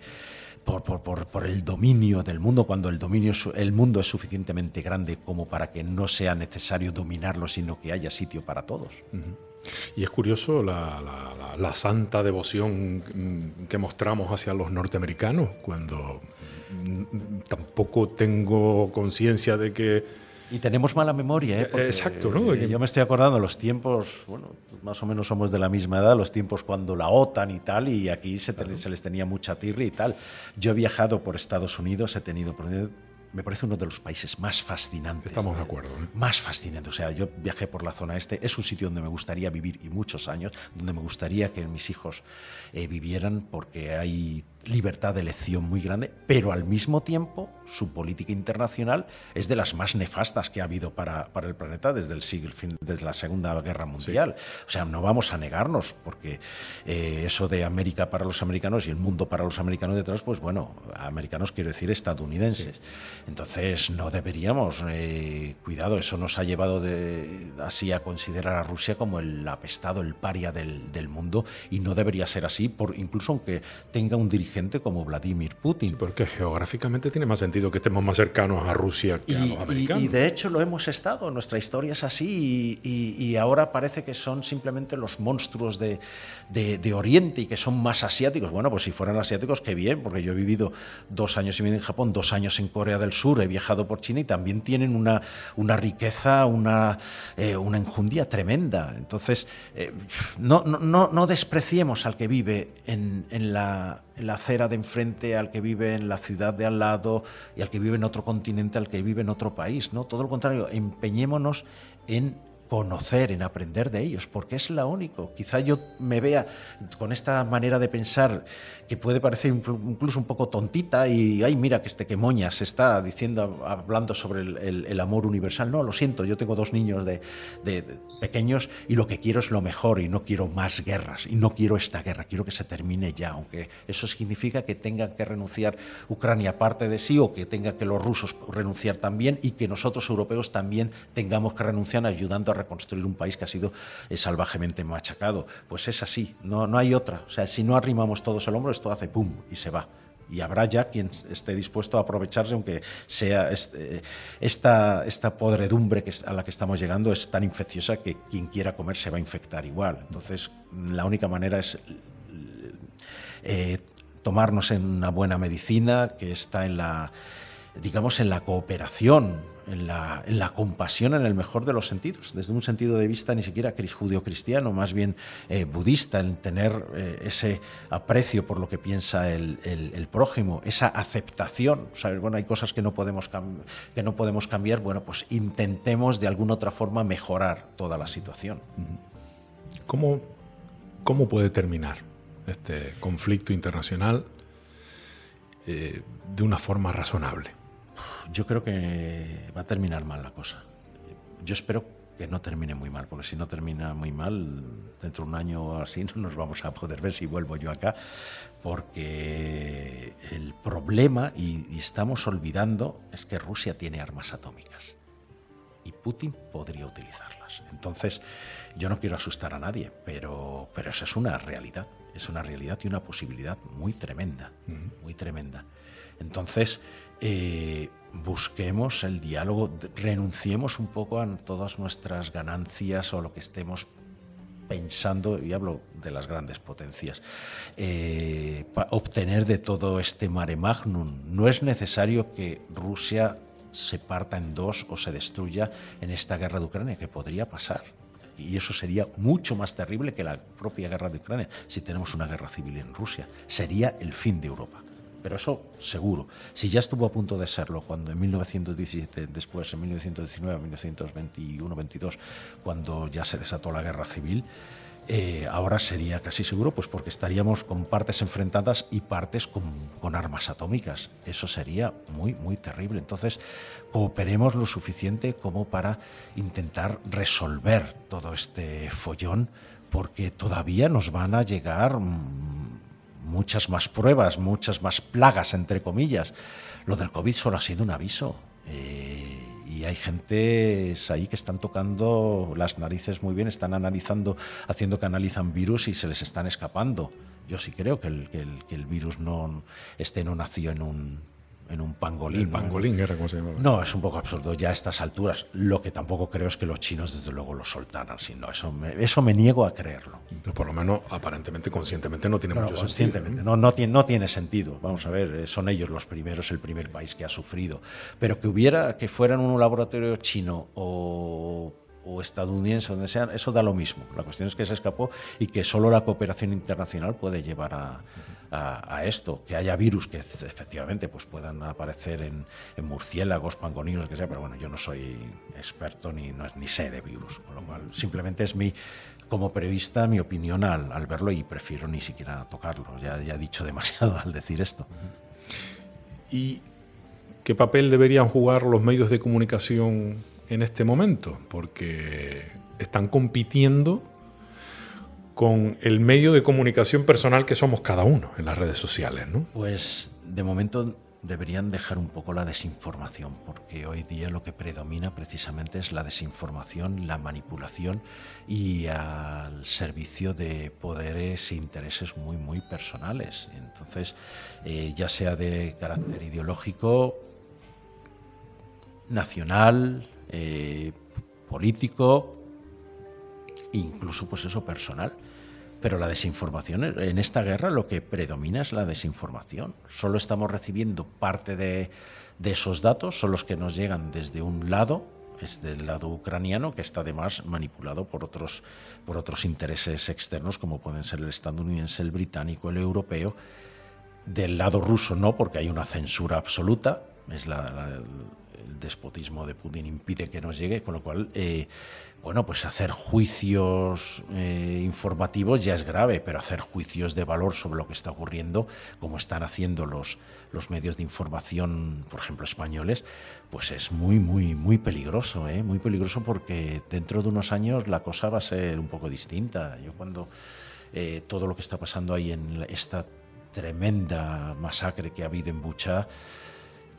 Por, por, por, por el dominio del mundo, cuando el, dominio, el mundo es suficientemente grande como para que no sea necesario dominarlo, sino que haya sitio para todos. Uh-huh. Y es curioso la, la, la, la santa devoción que mostramos hacia los norteamericanos, cuando tampoco tengo conciencia de que... Y tenemos mala memoria, ¿eh? Porque, exacto, ¿no? Eh, yo me estoy acordando los tiempos, bueno, más o menos somos de la misma edad, los tiempos cuando la OTAN y tal, y aquí se, claro. te, se les tenía mucha tirria y tal. Yo he viajado por Estados Unidos, he tenido... Me parece uno de los países más fascinantes. Estamos de acuerdo, ¿eh? Más fascinante. O sea, yo viajé por la zona este. Es un sitio donde me gustaría vivir y muchos años, donde me gustaría que mis hijos eh, vivieran, porque hay libertad de elección muy grande, pero al mismo tiempo su política internacional es de las más nefastas que ha habido para, para el planeta desde, el siglo, desde la Segunda Guerra Mundial. Sí. O sea, no vamos a negarnos, porque eh, eso de América para los americanos y el mundo para los americanos detrás, pues bueno, americanos quiero decir estadounidenses. Sí. Entonces no deberíamos, eh, cuidado, eso nos ha llevado de, así a considerar a Rusia como el apestado, el paria del, del mundo, y no debería ser así, por, incluso aunque tenga un dirigente como Vladimir Putin. Sí, porque geográficamente tiene más sentido que estemos más cercanos a Rusia que y, a los americanos. Y, y de hecho lo hemos estado, nuestra historia es así, y, y, y ahora parece que son simplemente los monstruos de, de, de Oriente y que son más asiáticos. Bueno, pues si fueran asiáticos, qué bien, porque yo he vivido dos años y medio en Japón, dos años en Corea del Sur, he viajado por China y también tienen una, una riqueza, una, eh, una enjundia tremenda. Entonces, eh, no, no, no despreciemos al que vive en, en la... en la acera de enfrente, al que vive en la ciudad de al lado y al que vive en otro continente, al que vive en otro país, ¿no? Todo lo contrario, empeñémonos en conocer, en aprender de ellos, porque es lo único. Quizá yo me vea con esta manera de pensar que puede parecer incluso un poco tontita y, ay, mira que este que moña se está diciendo, hablando sobre el, el, el amor universal. No, lo siento, yo tengo dos niños de, de, de pequeños y lo que quiero es lo mejor y no quiero más guerras y no quiero esta guerra, quiero que se termine ya, aunque eso significa que tenga que renunciar Ucrania parte de sí o que tenga que los rusos renunciar también y que nosotros europeos también tengamos que renunciar ayudando a reconstruir un país que ha sido eh, salvajemente machacado. Pues es así, no, no hay otra. O sea, si no arrimamos todos el hombro, esto hace pum y se va. Y habrá ya quien esté dispuesto a aprovecharse, aunque sea este, esta, esta podredumbre que, a la que estamos llegando es tan infecciosa que quien quiera comer se va a infectar igual. Entonces, la única manera es eh, tomarnos en una buena medicina que está en la, digamos, en la cooperación, en la, en la compasión en el mejor de los sentidos, desde un sentido de vista ni siquiera judío-cristiano, más bien eh, budista, en tener eh, ese aprecio por lo que piensa el, el, el prójimo, esa aceptación. O sea, bueno, hay cosas que no podemos cam- que no podemos cambiar, bueno, pues intentemos de alguna otra forma mejorar toda la situación. ¿Cómo, cómo puede terminar este conflicto internacional eh, de una forma razonable? Yo creo que va a terminar mal la cosa. Yo espero que no termine muy mal, porque si no termina muy mal, dentro de un año o así no nos vamos a poder ver si vuelvo yo acá, porque el problema, y, y estamos olvidando, es que Rusia tiene armas atómicas y Putin podría utilizarlas. Entonces, yo no quiero asustar a nadie, pero, pero eso es una realidad, es una realidad y una posibilidad muy tremenda, uh-huh. muy tremenda. Entonces, eh, busquemos el diálogo, renunciemos un poco a todas nuestras ganancias o lo que estemos pensando, y hablo de las grandes potencias, eh, para obtener de todo este mare magnum. No es necesario que Rusia se parta en dos o se destruya en esta guerra de Ucrania, que podría pasar. Y eso sería mucho más terrible que la propia guerra de Ucrania, si tenemos una guerra civil en Rusia. Sería el fin de Europa. Pero eso seguro. Si ya estuvo a punto de serlo cuando en mil novecientos diecisiete, después en mil novecientos diecinueve, mil novecientos veintiuno, veintidós, cuando ya se desató la guerra civil, eh, ahora sería casi seguro, pues porque estaríamos con partes enfrentadas y partes con, con armas atómicas. Eso sería muy, muy terrible. Entonces, cooperemos lo suficiente como para intentar resolver todo este follón, porque todavía nos van a llegar muchas más pruebas, muchas más plagas, entre comillas. Lo del COVID solo ha sido un aviso. Eh, y hay gentes ahí que están tocando las narices muy bien, están analizando, haciendo que analizan virus y se les están escapando. Yo sí creo que el, que el, que el virus no, este no nació en un, en un pangolín. El pangolín, ¿no? Era como se llamaba. No, es un poco absurdo ya a estas alturas. Lo que tampoco creo es que los chinos, desde luego, lo soltaran. Sino eso, me, eso me niego a creerlo. Pero por lo menos, aparentemente, conscientemente, no tiene no, mucho conscientemente, sentido. ¿Eh? No, no, tiene, no tiene sentido. Vamos a ver, son ellos los primeros, el primer país que ha sufrido. Pero que hubiera, que fueran un laboratorio chino o... o estadounidense, donde sean, eso da lo mismo. La cuestión es que se escapó y que solo la cooperación internacional puede llevar a, a, a esto. Que haya virus que efectivamente pues puedan aparecer en, en murciélagos, pangolinos, lo que sea, pero bueno, yo no soy experto ni, no, ni sé de virus, con lo cual simplemente es mi Como periodista, mi opinión al, al verlo, y prefiero ni siquiera tocarlo. Ya, ya he dicho demasiado al decir esto. ¿Y qué papel deberían jugar los medios de comunicación en este momento? Porque están compitiendo con el medio de comunicación personal que somos cada uno en las redes sociales, ¿no? Pues de momento deberían dejar un poco la desinformación, porque hoy día lo que predomina precisamente es la desinformación, la manipulación, y al servicio de poderes e intereses muy, muy personales. Entonces, eh, ya sea de carácter ideológico, nacional, eh, político, incluso pues eso, personal. Pero la desinformación, en esta guerra lo que predomina es la desinformación. Solo estamos recibiendo parte de, de esos datos, son los que nos llegan desde un lado, es del lado ucraniano, que está además manipulado por otros, por otros intereses externos, como pueden ser el estadounidense, el británico, el europeo. Del lado ruso no, porque hay una censura absoluta, es la, la el despotismo de Putin impide que nos llegue, con lo cual, eh, bueno, pues hacer juicios eh, informativos ya es grave, pero hacer juicios de valor sobre lo que está ocurriendo, como están haciendo los, los medios de información, por ejemplo, españoles, pues es muy, muy, muy peligroso, ¿eh? Muy peligroso, porque dentro de unos años la cosa va a ser un poco distinta. Yo cuando eh, todo lo que está pasando ahí en esta tremenda masacre que ha habido en Bucha,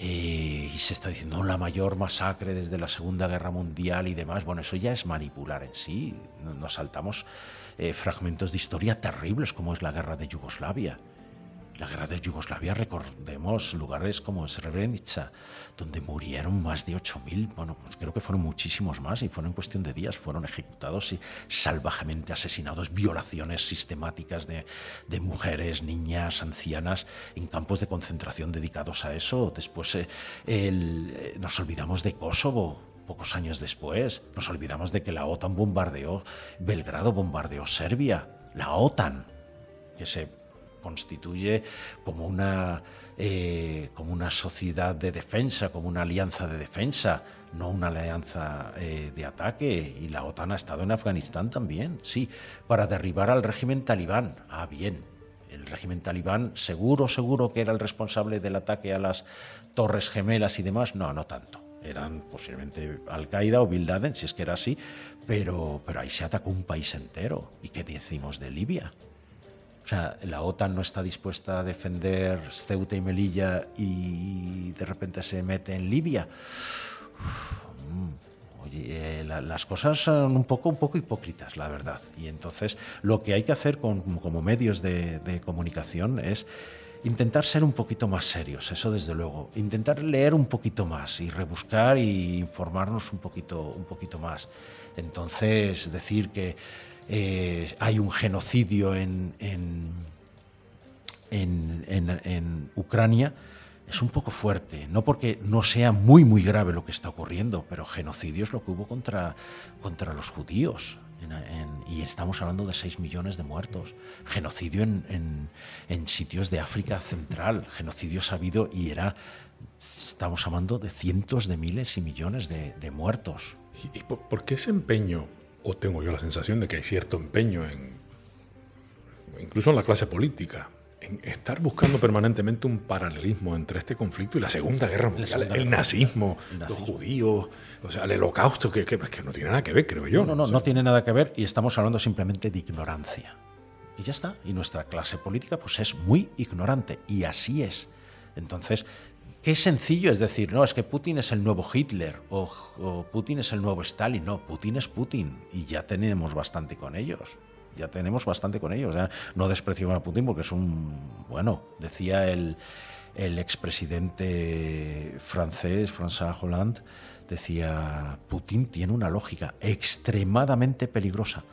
Eh, y se está diciendo la mayor masacre desde la Segunda Guerra Mundial y demás, bueno, eso ya es manipular en sí. Nos saltamos eh, fragmentos de historia terribles, como es la guerra de Yugoslavia. La guerra de Yugoslavia, recordemos lugares como Srebrenica, donde murieron más de ocho mil, bueno, pues creo que fueron muchísimos más, y fueron en cuestión de días, fueron ejecutados y salvajemente asesinados, violaciones sistemáticas de, de mujeres, niñas, ancianas, en campos de concentración dedicados a eso. Después eh, el, nos olvidamos de Kosovo. Pocos años después, nos olvidamos de que la OTAN bombardeó, Belgrado bombardeó Serbia, la OTAN, que se constituye como una, eh, como una sociedad de defensa, como una alianza de defensa, no una alianza eh, de ataque. Y la OTAN ha estado en Afganistán también, sí, para derribar al régimen talibán. Ah, bien, el régimen talibán seguro, seguro que era el responsable del ataque a las Torres Gemelas y demás. No, no tanto. Eran posiblemente Al-Qaeda o Bin Laden, si es que era así, pero, pero ahí se atacó un país entero. ¿Y qué decimos de Libia? O sea, la OTAN no está dispuesta a defender Ceuta y Melilla y de repente se mete en Libia. Uf, oye, eh, la, las cosas son un poco, un poco hipócritas, la verdad. Y entonces lo que hay que hacer con, como medios de, de comunicación es intentar ser un poquito más serios, eso desde luego. Intentar leer un poquito más y rebuscar y informarnos un poquito, un poquito más. Entonces, decir que Eh, hay un genocidio en, en, en, en, en Ucrania, es un poco fuerte, no porque no sea muy muy grave lo que está ocurriendo, pero genocidio es lo que hubo contra, contra los judíos, en, en, y estamos hablando de seis millones de muertos, genocidio en, en, en sitios de África Central, genocidio sabido, y era, estamos hablando de cientos de miles y millones de, de muertos. ¿Y por, por qué ese empeño? O tengo yo la sensación de que hay cierto empeño, en, incluso en la clase política, en estar buscando permanentemente un paralelismo entre este conflicto y la Segunda Guerra Mundial, Segunda Guerra. El, nazismo, el nazismo, los judíos, o sea, el holocausto, que, que, que no tiene nada que ver, creo yo. No, no, no, o sea, no tiene nada que ver, y estamos hablando simplemente de ignorancia. Y ya está. Y nuestra clase política pues es muy ignorante, y así es. Entonces, qué sencillo es decir, no, es que Putin es el nuevo Hitler o, o Putin es el nuevo Stalin. No, Putin es Putin, y ya tenemos bastante con ellos. Ya tenemos bastante con ellos. O sea, no despreciamos a Putin porque es un... Bueno, decía el, el expresidente francés, François Hollande, decía, Putin tiene una lógica extremadamente peligrosa,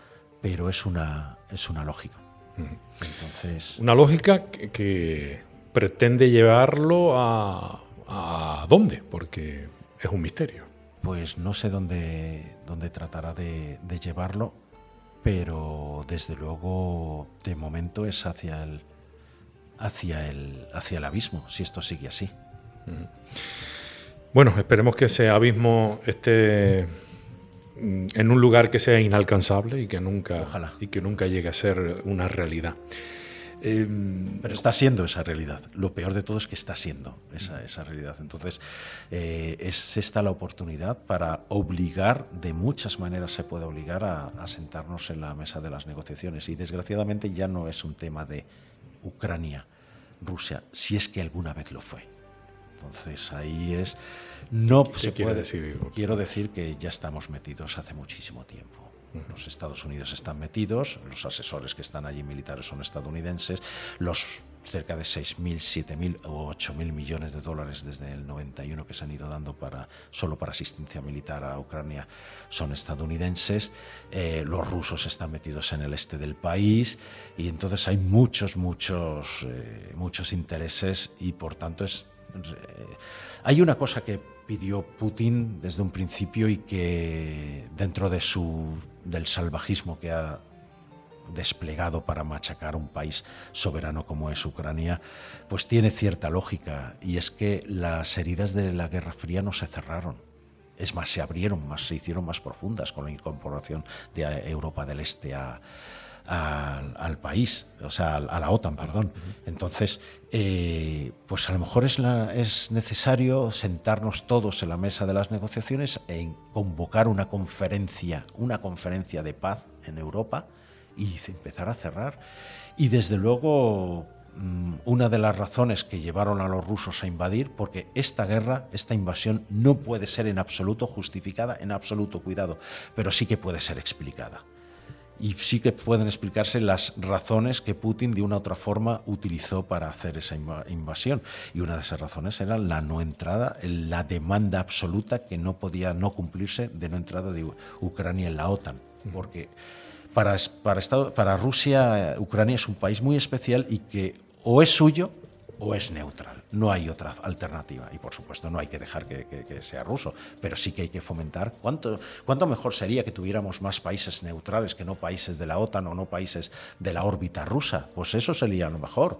pero es una, es una lógica. Entonces, una lógica que... que... pretende llevarlo a, a dónde, porque es un misterio. Pues no sé dónde, dónde tratará de, de llevarlo, pero desde luego de momento es hacia el, hacia el, hacia el abismo, si esto sigue así. Bueno, esperemos que ese abismo esté en un lugar que sea inalcanzable y que nunca, Ojalá. y que nunca llegue a ser una realidad. Eh, Pero está siendo esa realidad. Lo peor de todo es que está siendo esa, esa realidad. Entonces, eh, es esta la oportunidad para obligar, de muchas maneras se puede obligar a, a sentarnos en la mesa de las negociaciones. Y desgraciadamente ya no es un tema de Ucrania, Rusia, si es que alguna vez lo fue. Entonces ahí es... No se puede decir. Quiero decir que ya estamos metidos hace muchísimo tiempo. Los Estados Unidos están metidos, los asesores que están allí militares son estadounidenses, los cerca de seis mil, siete mil o ocho mil millones de dólares desde el noventa y uno que se han ido dando para, solo para asistencia militar a Ucrania son estadounidenses, eh, los rusos están metidos en el este del país y entonces hay muchos, muchos, eh, muchos intereses y por tanto es... Hay una cosa que pidió Putin desde un principio y que dentro de su, del salvajismo que ha desplegado para machacar un país soberano como es Ucrania, pues tiene cierta lógica y es que las heridas de la Guerra Fría no se cerraron. Es más, se abrieron más, se hicieron más profundas con la incorporación de Europa del Este a... Al, al país, o sea, a la OTAN, perdón. Entonces, eh, pues a lo mejor es, la, es necesario sentarnos todos en la mesa de las negociaciones e convocar una conferencia, una conferencia de paz en Europa y empezar a cerrar. Y desde luego, una de las razones que llevaron a los rusos a invadir, porque esta guerra, esta invasión, no puede ser en absoluto justificada, en absoluto, cuidado, pero sí que puede ser explicada. Y sí que pueden explicarse las razones que Putin de una u otra forma utilizó para hacer esa invasión. Y una de esas razones era la no entrada, la demanda absoluta que no podía no cumplirse de no entrada de Ucrania en la OTAN. Porque para, para, Estado, para Rusia, Ucrania es un país muy especial y que o es suyo o es neutral. No hay otra alternativa. Y por supuesto no hay que dejar que, que, que sea ruso, pero sí que hay que fomentar. ¿Cuánto, cuánto mejor sería que tuviéramos más países neutrales que no países de la OTAN o no países de la órbita rusa? Pues eso sería lo mejor.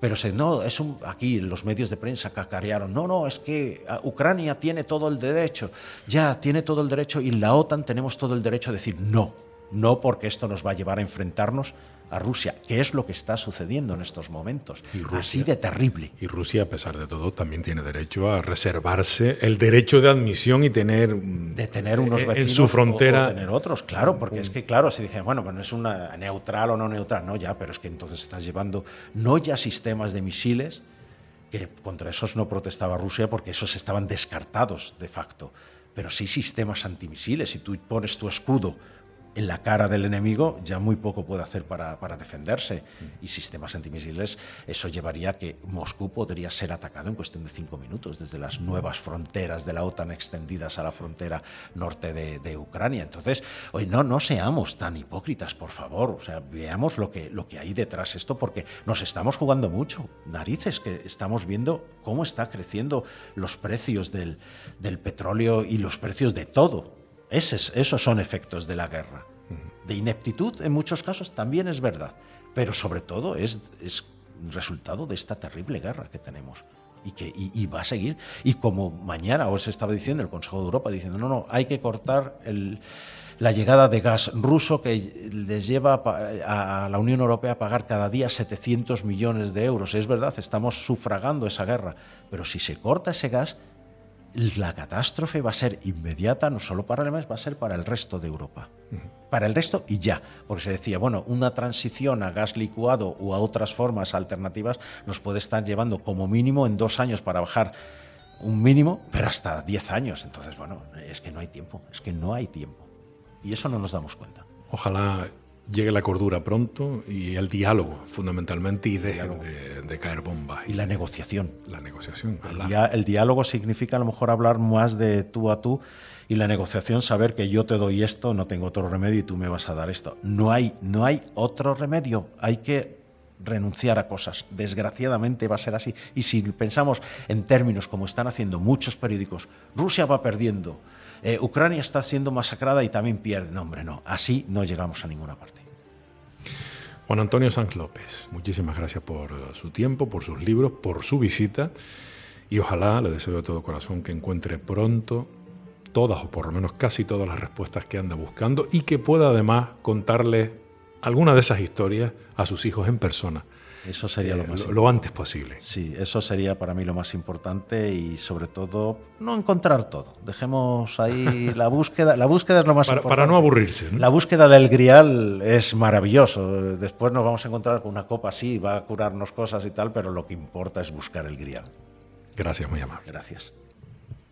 Pero se, no, es un, aquí los medios de prensa cacarearon. No, no, es que Ucrania tiene todo el derecho. Ya, tiene todo el derecho y la OTAN tenemos todo el derecho a decir no. No porque esto nos va a llevar a enfrentarnos a Rusia, que es lo que está sucediendo en estos momentos, y Rusia, así de terrible. Y Rusia, a pesar de todo, también tiene derecho a reservarse el derecho de admisión y tener de tener unos vecinos en su frontera, o, o tener otros, claro, porque un, es que claro, si dicen, bueno, bueno, es una neutral o no neutral, no ya, pero es que entonces estás llevando no ya sistemas de misiles que contra esos no protestaba Rusia porque esos estaban descartados de facto, pero sí sistemas antimisiles, si tú pones tu escudo en la cara del enemigo ya muy poco puede hacer para, para defenderse. Y sistemas antimisiles, eso llevaría a que Moscú podría ser atacado en cuestión de cinco minutos desde las nuevas fronteras de la OTAN extendidas a la frontera norte de, de Ucrania. Entonces, oye, no, no seamos tan hipócritas, por favor. O sea, veamos lo que, lo que hay detrás de esto, porque nos estamos jugando mucho. Narices, que estamos viendo cómo están creciendo los precios del, del petróleo y los precios de todo. Esos, esos son efectos de la guerra, de ineptitud en muchos casos también es verdad, pero sobre todo es, es resultado de esta terrible guerra que tenemos y que y, y va a seguir. Y como mañana os estaba diciendo el Consejo de Europa, diciendo no, no, hay que cortar el, la llegada de gas ruso que les lleva a, a la Unión Europea a pagar cada día setecientos millones de euros. Es verdad, estamos sufragando esa guerra, pero si se corta ese gas, la catástrofe va a ser inmediata, no solo para Alemania, va a ser para el resto de Europa. Uh-huh. Para el resto y ya. Porque se decía, bueno, una transición a gas licuado o a otras formas alternativas nos puede estar llevando como mínimo en dos años para bajar un mínimo, pero hasta diez años. Entonces, bueno, es que no hay tiempo, es que no hay tiempo. Y eso no nos damos cuenta. Ojalá llegue la cordura pronto y el diálogo, fundamentalmente, y dejen de, de caer bombas. Y la negociación. La negociación. El, dia- el diálogo significa a lo mejor hablar más de tú a tú y la negociación saber que yo te doy esto, no tengo otro remedio y tú me vas a dar esto. No hay, no hay otro remedio. Hay que renunciar a cosas. Desgraciadamente va a ser así. Y si pensamos en términos como están haciendo muchos periódicos, Rusia va perdiendo, Eh, Ucrania está siendo masacrada y también pierde. No, hombre, no. Así no llegamos a ninguna parte. Juan Antonio Sanz López, muchísimas gracias por su tiempo, por sus libros, por su visita y ojalá, le deseo de todo corazón que encuentre pronto todas o por lo menos casi todas las respuestas que anda buscando y que pueda además contarle alguna de esas historias a sus hijos en persona. Eso sería eh, lo más lo, lo antes posible. Sí, eso sería para mí lo más importante y sobre todo no encontrar todo. Dejemos ahí la búsqueda. La búsqueda es lo más para, importante. Para no aburrirse, ¿no? La búsqueda del grial es maravilloso. Después nos vamos a encontrar con una copa, sí, va a curarnos cosas y tal, pero lo que importa es buscar el grial. Gracias, muy amable. Gracias.